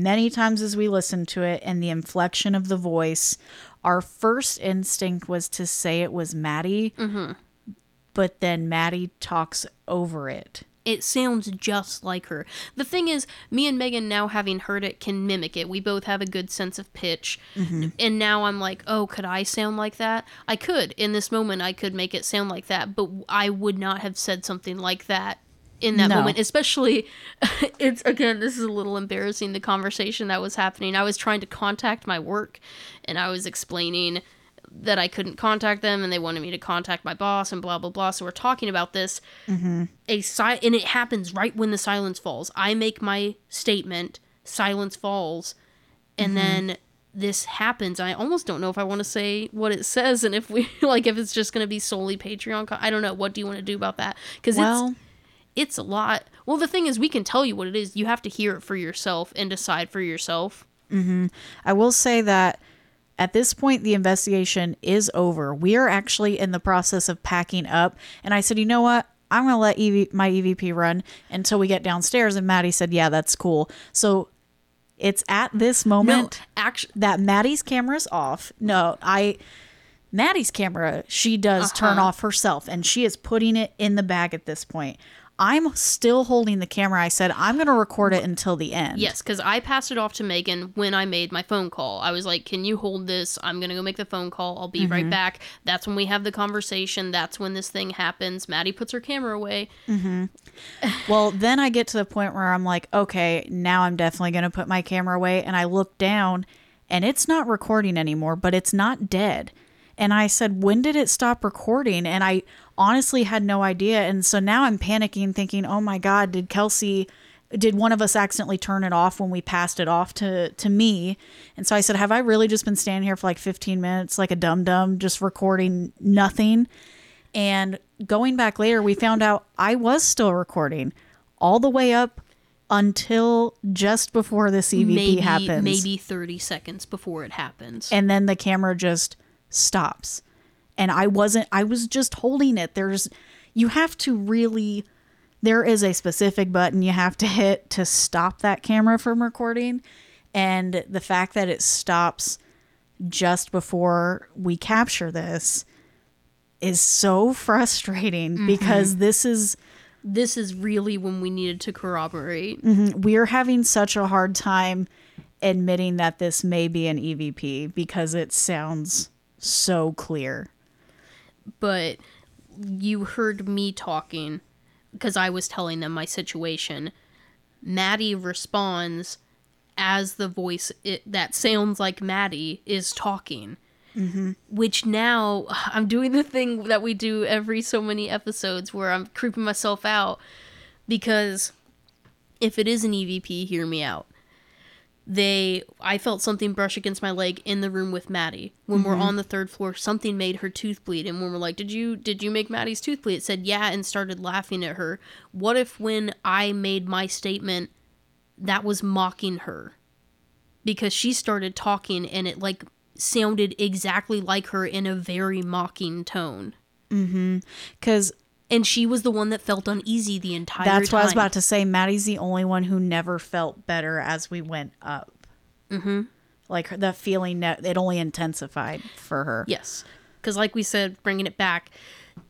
many times as we listened to it, and the inflection of the voice, our first instinct was to say it was Maddie, mm-hmm. but then Maddie talks over it. It sounds just like her. The thing is, me and Megan, now having heard it, can mimic it. We both have a good sense of pitch. Mm-hmm. And now I'm like, oh, could I sound like that? I could. In this moment, I could make it sound like that, but I would not have said something like that in that no. moment. Especially, it's again, this is a little embarrassing, the conversation that was happening. I was trying to contact my work, and I was explaining that I couldn't contact them, and they wanted me to contact my boss, and blah, blah, blah. So we're talking about this. Mm-hmm. A si- and it happens right when the silence falls. I make my statement, silence falls, and mm-hmm. then this happens. I almost don't know if I want to say what it says, and if we, like, if it's just going to be solely Patreon. Co- I don't know. What do you want to do about that? Because well, it's, it's a lot. Well, the thing is, we can tell you what it is. You have to hear it for yourself and decide for yourself. Mm-hmm. I will say that at this point, the investigation is over. We are actually in the process of packing up. And I said, you know what? I'm going to let E V- my E V P run until we get downstairs. And Maddie said, yeah, that's cool. So it's at this moment no, actually, that Maddie's camera's off. No, I... Maddie's camera, she does uh-huh. turn off herself. And she is putting it in the bag at this point. I'm still holding the camera. I said, I'm going to record it until the end. Yes, because I passed it off to Megan when I made my phone call. I was like, can you hold this? I'm going to go make the phone call. I'll be mm-hmm. right back. That's when we have the conversation. That's when this thing happens. Maddie puts her camera away. Mm-hmm. Well, then I get to the point where I'm like, okay, now I'm definitely going to put my camera away. And I look down, and it's not recording anymore, but it's not dead. And I said, when did it stop recording? And I honestly had no idea. And so now I'm panicking, thinking, oh my God, did Kelsey, did one of us accidentally turn it off when we passed it off to, to me? And so I said, have I really just been standing here for like fifteen minutes, like a dum-dum, just recording nothing? And going back later, we found out I was still recording all the way up until just before this E V P maybe, happens. Maybe thirty seconds before it happens. And then the camera just stops. And I wasn't, I was just holding it. There's, you have to really, there is a specific button you have to hit to stop that camera from recording. And the fact that it stops just before we capture this is so frustrating mm-hmm. because this is, this is really when we needed to corroborate. Mm-hmm. We're having such a hard time admitting that this may be an E V P because it sounds so clear. But you heard me talking because I was telling them my situation. Maddie responds as the voice it, that sounds like Maddie is talking. Mm-hmm. Which now I'm doing the thing that we do every so many episodes where I'm creeping myself out, because if it is an E V P, hear me out. They, I felt something brush against my leg in the room with Maddie. When mm-hmm. we're on the third floor, something made her tooth bleed. And when we're like, did you, did you make Maddie's tooth bleed? It said, yeah, and started laughing at her. What if when I made my statement, that was mocking her? Because she started talking and it like sounded exactly like her in a very mocking tone. Mm-hmm. Because... and she was the one that felt uneasy the entire time. That's what I was about to say. Maddie's the only one who never felt better as we went up. Mm-hmm. Like, the feeling, that it only intensified for her. Yes. Because like we said, bringing it back,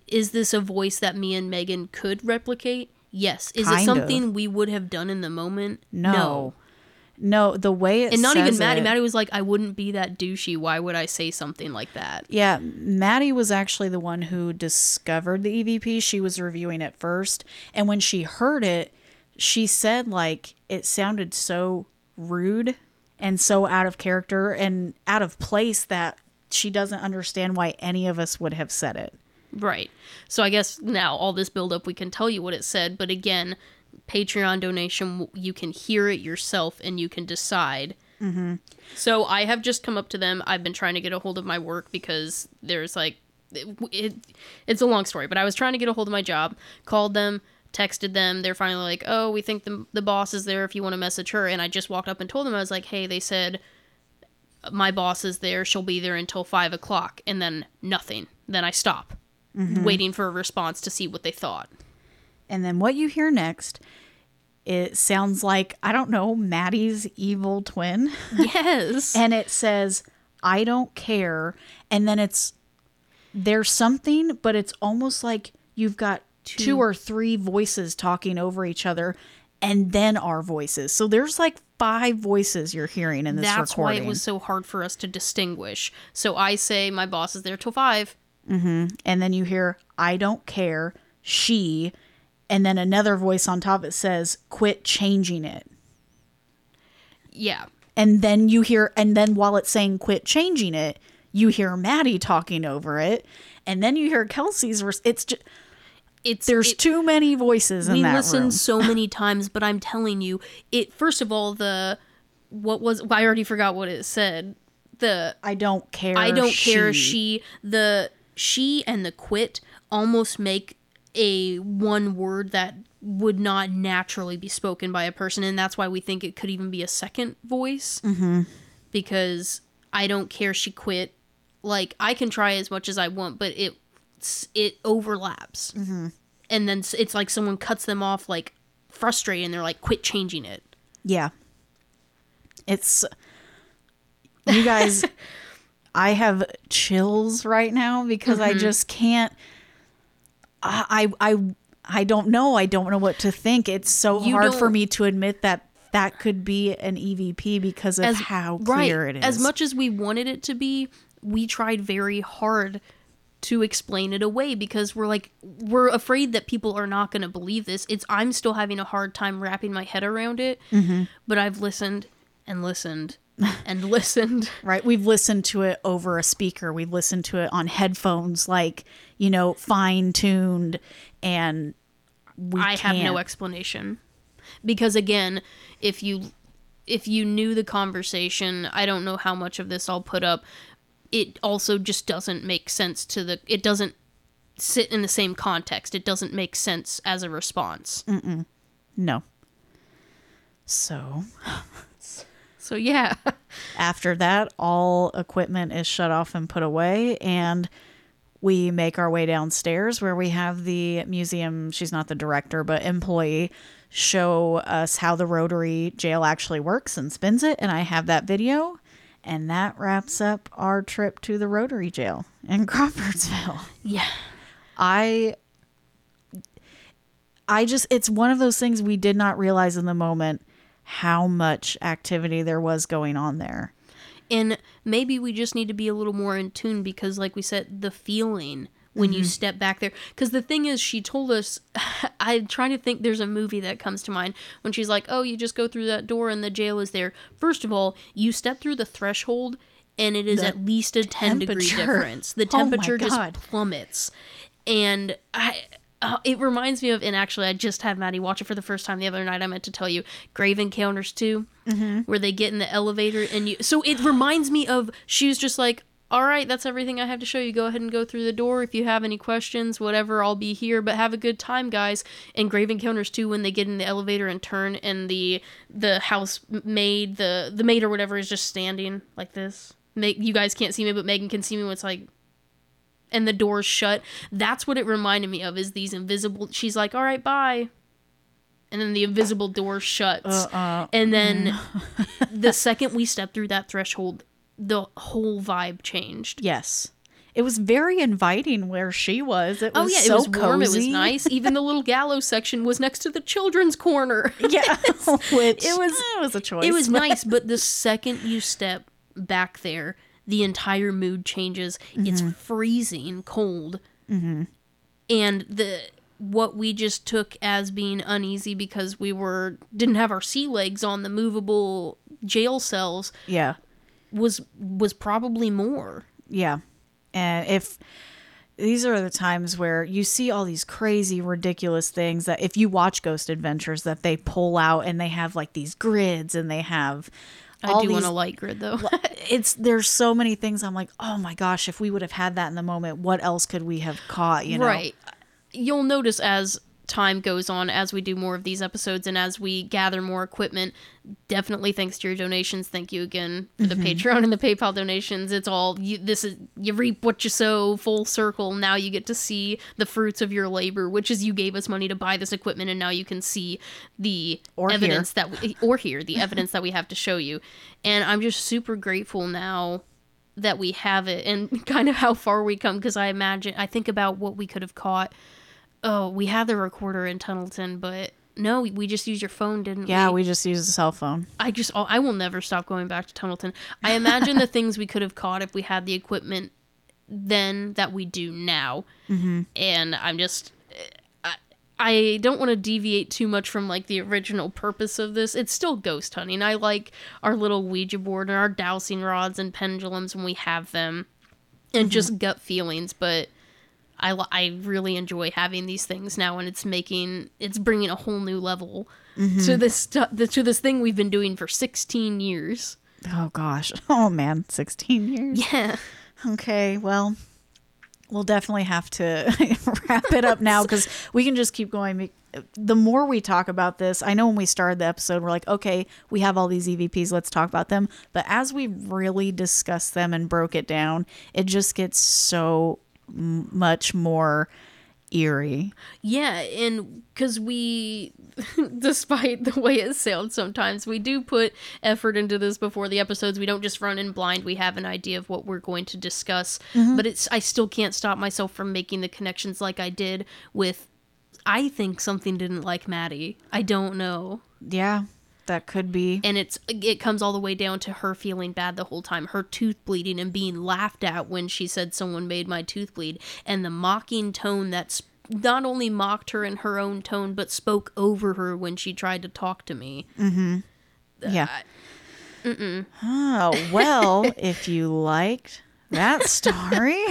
is this a voice that me and Megan could replicate? Yes. Is kind it something of. we would have done in the moment? No. No. No, the way it And not says even Maddie. It, Maddie was like, I wouldn't be that douchey. Why would I say something like that? Yeah, Maddie was actually the one who discovered the E V P. She was reviewing it first. And when she heard it, she said, like, it sounded so rude and so out of character and out of place that she doesn't understand why any of us would have said it. Right. So I guess now all this buildup, we can tell you what it said. But again... Patreon donation, you can hear it yourself and you can decide. Mm-hmm. So I have just come up to them. I've been trying to get a hold of my work because there's like it, it, it's a long story, but I was trying to get a hold of my job, called them, texted them. They're finally like, oh, we think the, the boss is there if you want to message her. And I just walked up and told them, I was like, hey, they said my boss is there, she'll be there until five o'clock, and then nothing. Then I stop mm-hmm. waiting for a response to see what they thought. And then what you hear next It sounds like, I don't know, Maddie's evil twin. Yes. And it says, I don't care. And then it's, there's something, but it's almost like you've got two, two or three voices talking over each other, and then our voices. So there's like five voices you're hearing in this That's recording. That's why it was so hard for us to distinguish. So I say, my boss is there till five. Mm-hmm. And then you hear, I don't care, she... And then another voice on top, it says, quit changing it. Yeah. And then you hear, and then while it's saying quit changing it, you hear Maddie talking over it. And then you hear Kelsey's, it's just, it's, there's it, too many voices in that room. We listened so many times, but I'm telling you, it, first of all, the, what was, I already forgot what it said. The, I don't care. I don't she. care. She, the, she and the quit almost make a one word that would not naturally be spoken by a person, and that's why we think it could even be a second voice. Mm-hmm. Because I don't care, she quit. Like, I can try as much as I want, but it it overlaps. Mm-hmm. And then it's like someone cuts them off, like, frustrated, and they're like, quit changing it. Yeah. It's... You guys... I have chills right now because mm-hmm. I just can't... I, I I don't know. I don't know what to think. It's so you hard for me to admit that that could be an E V P because of as, how clear right, it is. As much as we wanted it to be, we tried very hard to explain it away because we're like, we're afraid that people are not going to believe this. It's I'm still having a hard time wrapping my head around it, mm-hmm. but I've listened and listened and listened. Right. We've listened to it over a speaker. We've listened to it on headphones, like, you know, fine tuned. And we I can't. have no explanation because, again, if you if you knew the conversation, I don't know how much of this I'll put up. It also just doesn't make sense to the it doesn't sit in the same context. It doesn't make sense as a response. Mm-mm. No. So. So, yeah. After that, all equipment is shut off and put away, and we make our way downstairs where we have the museum, she's not the director, but employee, show us how the Rotary Jail actually works and spins it, and I have that video, and that wraps up our trip to the Rotary Jail in Crawfordsville. Yeah. I... I just... It's one of those things we did not realize in the moment how much activity there was going on there. And maybe we just need to be a little more in tune because, like we said, the feeling when mm-hmm. you step back there. Because the thing is, she told us, I'm trying to think, there's a movie that comes to mind when she's like, oh, you just go through that door and the jail is there. First of all, you step through the threshold and it is the at least a ten degree difference. The temperature oh just plummets. And I... Uh, it reminds me of, and actually I just had Maddie watch it for the first time the other night, I meant to tell you, Grave Encounters two, mm-hmm. where they get in the elevator and you, so it reminds me of, she was just like, all right, that's everything I have to show you, go ahead and go through the door, if you have any questions, whatever, I'll be here, but have a good time, guys. And Grave Encounters two, when they get in the elevator and turn, and the the housemaid, the, the maid or whatever is just standing like this, Meg, you guys can't see me, but Megan can see me, when it's like, and the door's shut. That's what it reminded me of, is these invisible... She's like, all right, bye. And then the invisible door shuts. Uh, uh, and then the second we stepped through that threshold, the whole vibe changed. Yes. It was very inviting where she was. It was oh, yeah, so it was warm. Cozy. It was nice. Even the little gallows section was next to the children's corner. Yeah. Which it was, it was a choice. It was nice, but the second you step back there... The entire mood changes. Mm-hmm. It's freezing cold. Mm-hmm. And the what we just took as being uneasy because we were didn't have our sea legs on the movable jail cells. Yeah. Was was probably more. Yeah. And if these are the times where you see all these crazy, ridiculous things that if you watch Ghost Adventures that they pull out, and they have like these grids, and they have I do these, want a light grid, though. it's There's so many things I'm like, oh, my gosh, if we would have had that in the moment, what else could we have caught, you know? Right. You'll notice as time goes on, as we do more of these episodes and as we gather more equipment, definitely thanks to your donations. Thank you again for the mm-hmm. Patreon and the PayPal donations. It's all, you, this is, you reap what you sow, full circle. Now you get to see the fruits of your labor, which is you gave us money to buy this equipment, and now you can see the or evidence here. that, we, or hear the evidence that we have to show you. And I'm just super grateful now that we have it and kind of how far we come, because I imagine, I think about what we could have caught. Oh, we had the recorder in Tunnelton, but no, we just used your phone, didn't yeah, we? Yeah, we just used a cell phone. I just, I will never stop going back to Tunnelton. I imagine the things we could have caught if we had the equipment then that we do now. Mm-hmm. And I'm just, I, I don't want to deviate too much from like the original purpose of this. It's still ghost hunting. I like our little Ouija board and our dowsing rods and pendulums when we have them, and mm-hmm. just gut feelings, but I, I really enjoy having these things now, and it's making, it's bringing a whole new level mm-hmm. to this to this thing we've been doing for sixteen years. Oh gosh. Oh man, sixteen years. Yeah. Okay, well, we'll definitely have to wrap it up now, because we can just keep going. The more we talk about this, I know when we started the episode, we're like, okay, we have all these E V Ps, let's talk about them. But as we really discussed them and broke it down, it just gets so much more eerie. Yeah, and because we, despite the way it sounds sometimes, we do put effort into this before the episodes. We don't just run in blind. We have an idea of what we're going to discuss, mm-hmm. but it's, I still can't stop myself from making the connections like I did with, I think something didn't like Maddie. I don't know. Yeah. That could be. And it's it comes all the way down to her feeling bad the whole time, her tooth bleeding and being laughed at when she said someone made my tooth bleed, and the mocking tone that's not only mocked her in her own tone, but spoke over her when she tried to talk to me. Mm-hmm. Uh, yeah. Mm-mm. Oh, well, if you liked that story,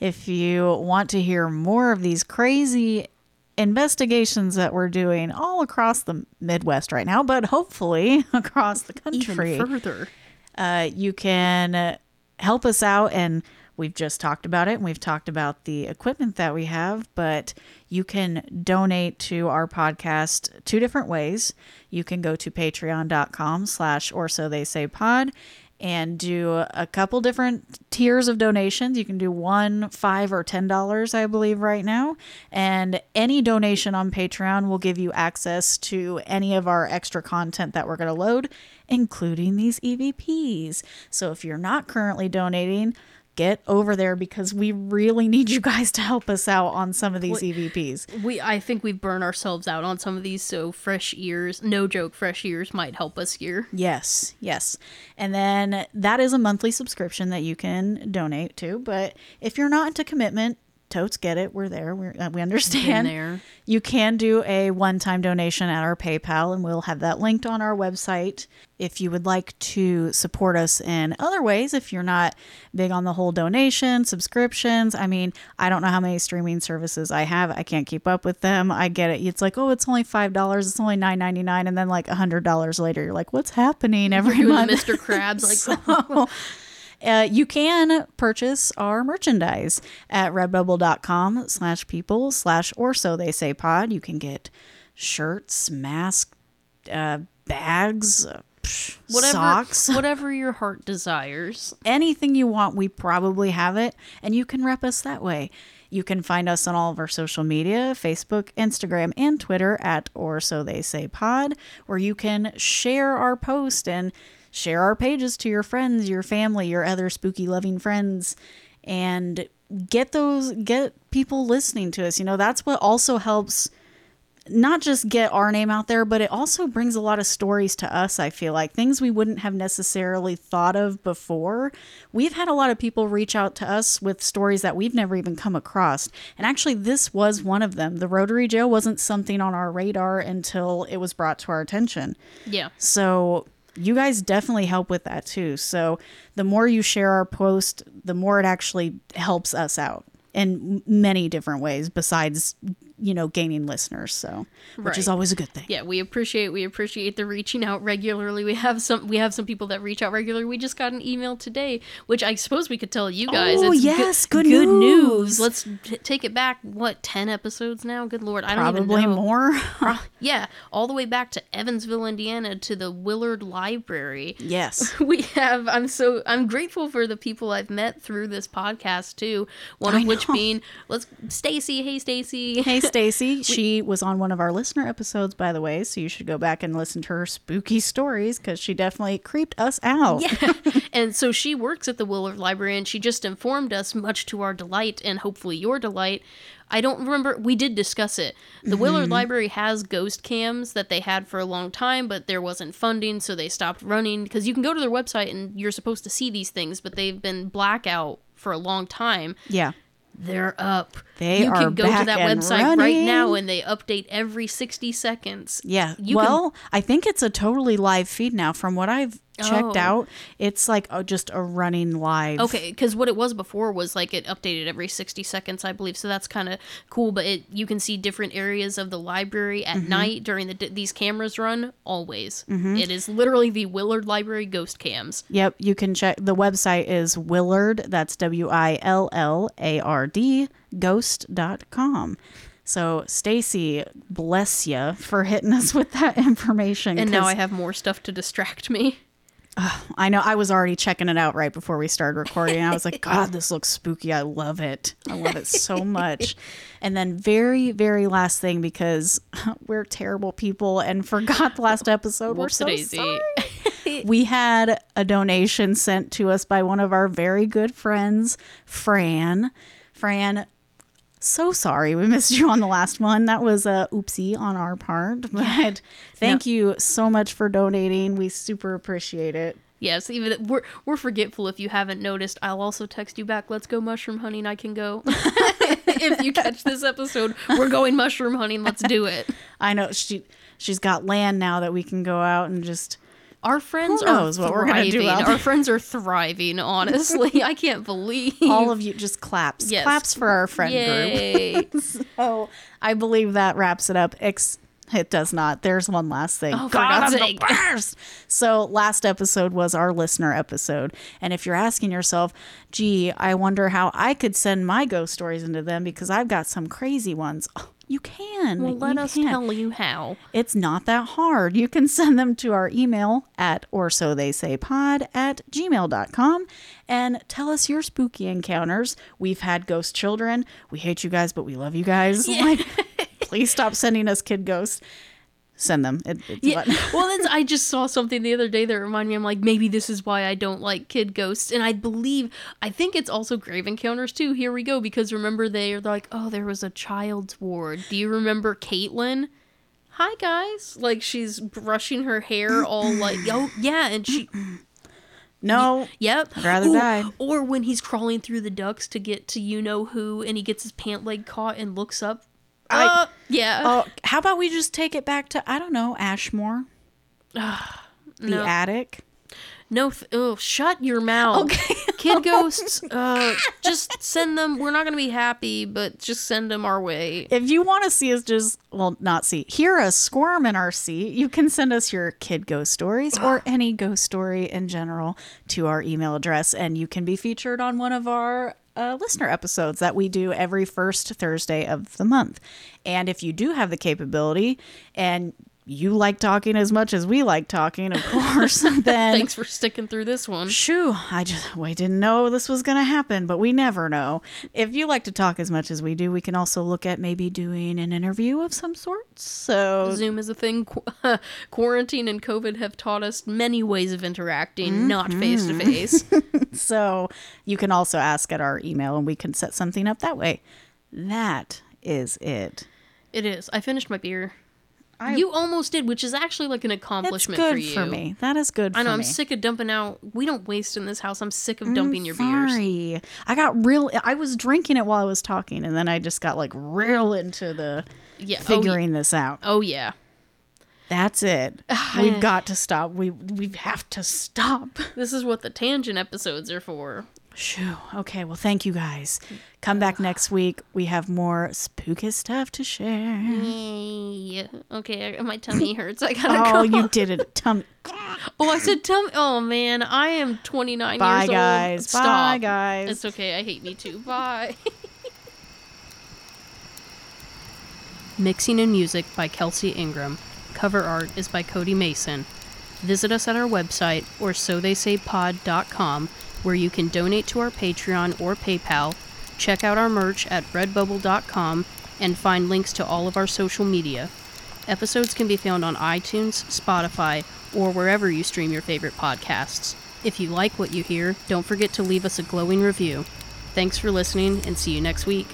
if you want to hear more of these crazy investigations that we're doing all across the Midwest right now, but hopefully across the country even further, uh you can help us out. And we've just talked about it, and we've talked about the equipment that we have, but you can donate to our podcast two different ways. You can go to patreon.com slash or so they say pod and do a couple different tiers of donations. You can do one, five, or ten dollars, I believe, right now. And any donation on Patreon will give you access to any of our extra content that we're going to load, including these E V Ps. So if you're not currently donating, get over there, because we really need you guys to help us out on some of these we, E V Ps. We, I think we've burned ourselves out on some of these, so fresh ears, no joke, fresh ears might help us here. Yes, yes. And then that is a monthly subscription that you can donate to, but if you're not into commitment, totes get it. We're there. We're, uh, we understand. There. You can do a one-time donation at our PayPal, and we'll have that linked on our website. If you would like to support us in other ways, if you're not big on the whole donation, subscriptions, I mean, I don't know how many streaming services I have. I can't keep up with them. I get it. It's like, oh, it's only five dollars. It's only nine ninety-nine. And then like one hundred dollars later, you're like, what's happening every you're month? Mister Krabs. Like, so, Uh, you can purchase our merchandise at redbubble.com slash people slash or so they say pod. You can get shirts, masks, uh, bags, psh, whatever, socks. Whatever your heart desires. Anything you want, we probably have it. And you can rep us that way. You can find us on all of our social media, Facebook, Instagram, and Twitter at or so they say pod, where you can share our post and share our pages to your friends, your family, your other spooky loving friends, and get those, get people listening to us. You know, that's what also helps not just get our name out there, but it also brings a lot of stories to us. I feel like things we wouldn't have necessarily thought of before. We've had a lot of people reach out to us with stories that we've never even come across. And actually, this was one of them. The Rotary Jail wasn't something on our radar until it was brought to our attention. Yeah. So you guys definitely help with that too. So the more you share our post, the more it actually helps us out in many different ways besides you know, gaining listeners, so which right. is always a good thing. Yeah, we appreciate we appreciate the reaching out regularly. We have some we have some people that reach out regularly. We just got an email today, which I suppose we could tell you guys. Oh it's yes, good, good, good news. news. Let's t- take it back. What ten episodes now? Good Lord, I don't Probably even know. more. Yeah, all the way back to Evansville, Indiana, to the Willard Library. Yes, we have. I'm so I'm grateful for the people I've met through this podcast too. One of I which know. being let's Stacey. Hey Stacey. Hey. Stacey, she was on one of our listener episodes, by the way, so you should go back and listen to her spooky stories because she definitely creeped us out. Yeah, and so she works at the Willard Library, and she just informed us, much to our delight and hopefully your delight. I don't remember, we did discuss it. The mm-hmm. Willard Library has ghost cams that they had for a long time, but there wasn't funding, so they stopped running, because you can go to their website and you're supposed to see these things, but they've been blackout for a long time. Yeah. They're up. They you are can go back to that website running. right now, and they update every sixty seconds. Yeah. You well, can... I think it's a totally live feed now. From what I've checked oh. out, it's like oh, just a running live. Okay, because what it was before was like it updated every sixty seconds, I believe. So that's kind of cool. But it, you can see different areas of the library at mm-hmm. night during the these cameras run always. Mm-hmm. It is literally the Willard Library ghost cams. Yep, you can check. The website is Willard. That's W I L L A R D. ghost dot com. So Stacey, bless you for hitting us with that information. And now I have more stuff to distract me. Oh, I know. I was already checking it out right before we started recording. I was like, God, this looks spooky. I love it. I love it so much. And then very, very last thing, because we're terrible people and forgot the last episode. We're so sorry. We had a donation sent to us by one of our very good friends, Fran. Fran, so sorry we missed you on the last one. That was a oopsie on our part, but thank no. you so much for donating. We super appreciate it. Yes, even we're we're forgetful. If you haven't noticed, I'll also text you back. Let's go mushroom hunting. I can go. If you catch this episode, we're going mushroom hunting. Let's do it. I know she she's got land now that we can go out and just. Our friends Who knows are what we're gonna do. Our friends are thriving, honestly. I can't believe. All of you just claps. Yes. Claps for our friend Yay. group. So I believe that wraps it up. Ex- it does not. There's one last thing. Oh, God, for God's sake. I'm the worst. So last episode was our listener episode. And if you're asking yourself, gee, I wonder how I could send my ghost stories into them because I've got some crazy ones. Oh. You can. Well, let you us can. tell you how. It's not that hard. You can send them to our email at or so they say pod at gmail dot com and tell us your spooky encounters. We've had ghost children. We hate you guys, but we love you guys. Yeah. Like, please stop sending us kid ghosts. Send them. It, it's yeah. Well, that's, I just saw something the other day that reminded me. I'm like, maybe this is why I don't like kid ghosts. And I believe, I think it's also Grave Encounters too. Here we go. Because remember, they're like, oh, there was a child's ward. Do you remember Caitlin? Hi, guys. Like, she's brushing her hair all like, oh, yeah. And she... No. Yep. I'd rather Ooh, die. Or when he's crawling through the ducks to get to you-know-who and he gets his pant leg caught and looks up. I, uh, yeah. Oh, how about we just take it back to, I don't know, Ashmore? Uh, the no. attic? No. Th- oh, shut your mouth. Okay. Kid ghosts, uh, just send them. We're not going to be happy, but just send them our way. If you want to see us just, well, not see, hear us squirm in our seat, you can send us your kid ghost stories or any ghost story in general to our email address, and you can be featured on one of our Uh, listener episodes that we do every first Thursday of the month. And if you do have the capability and you like talking as much as we like talking, of course, then thanks for sticking through this one. Shoo, I just we didn't know this was going to happen, but we never know. If you like to talk as much as we do, we can also look at maybe doing an interview of some sort. So Zoom is a thing. Qu- quarantine and COVID have taught us many ways of interacting, mm-hmm. not face to face. So you can also ask at our email and we can set something up that way. That is it. It is. I finished my beer. I, you almost did, which is actually like an accomplishment for you. That's good for me. That is good for me. I know. I'm sick of dumping out. We don't waste in this house. I'm sick of dumping your beers. Sorry. I got real. I was drinking it while I was talking, and then I just got like real into the yeah, figuring oh, this out. Oh, yeah. That's it. We've got to stop. We, we have to stop. This is what the tangent episodes are for. Shoo. Okay, well, thank you guys. Come back next week. We have more spooky stuff to share. Yay. Okay, my tummy hurts. I gotta oh, go. Oh, you did it. Tummy. Oh, I said tummy. Oh, man. I am twenty-nine Bye, years guys. old. Stop. Bye, guys. It's okay. I hate me too. Bye. Mixing and music by Kelsey Ingram. Cover art is by Cody Mason. Visit us at our website or so they say pod dot com, where you can donate to our Patreon or PayPal, check out our merch at redbubble dot com, and find links to all of our social media. Episodes can be found on iTunes, Spotify, or wherever you stream your favorite podcasts. If you like what you hear, don't forget to leave us a glowing review. Thanks for listening, and see you next week.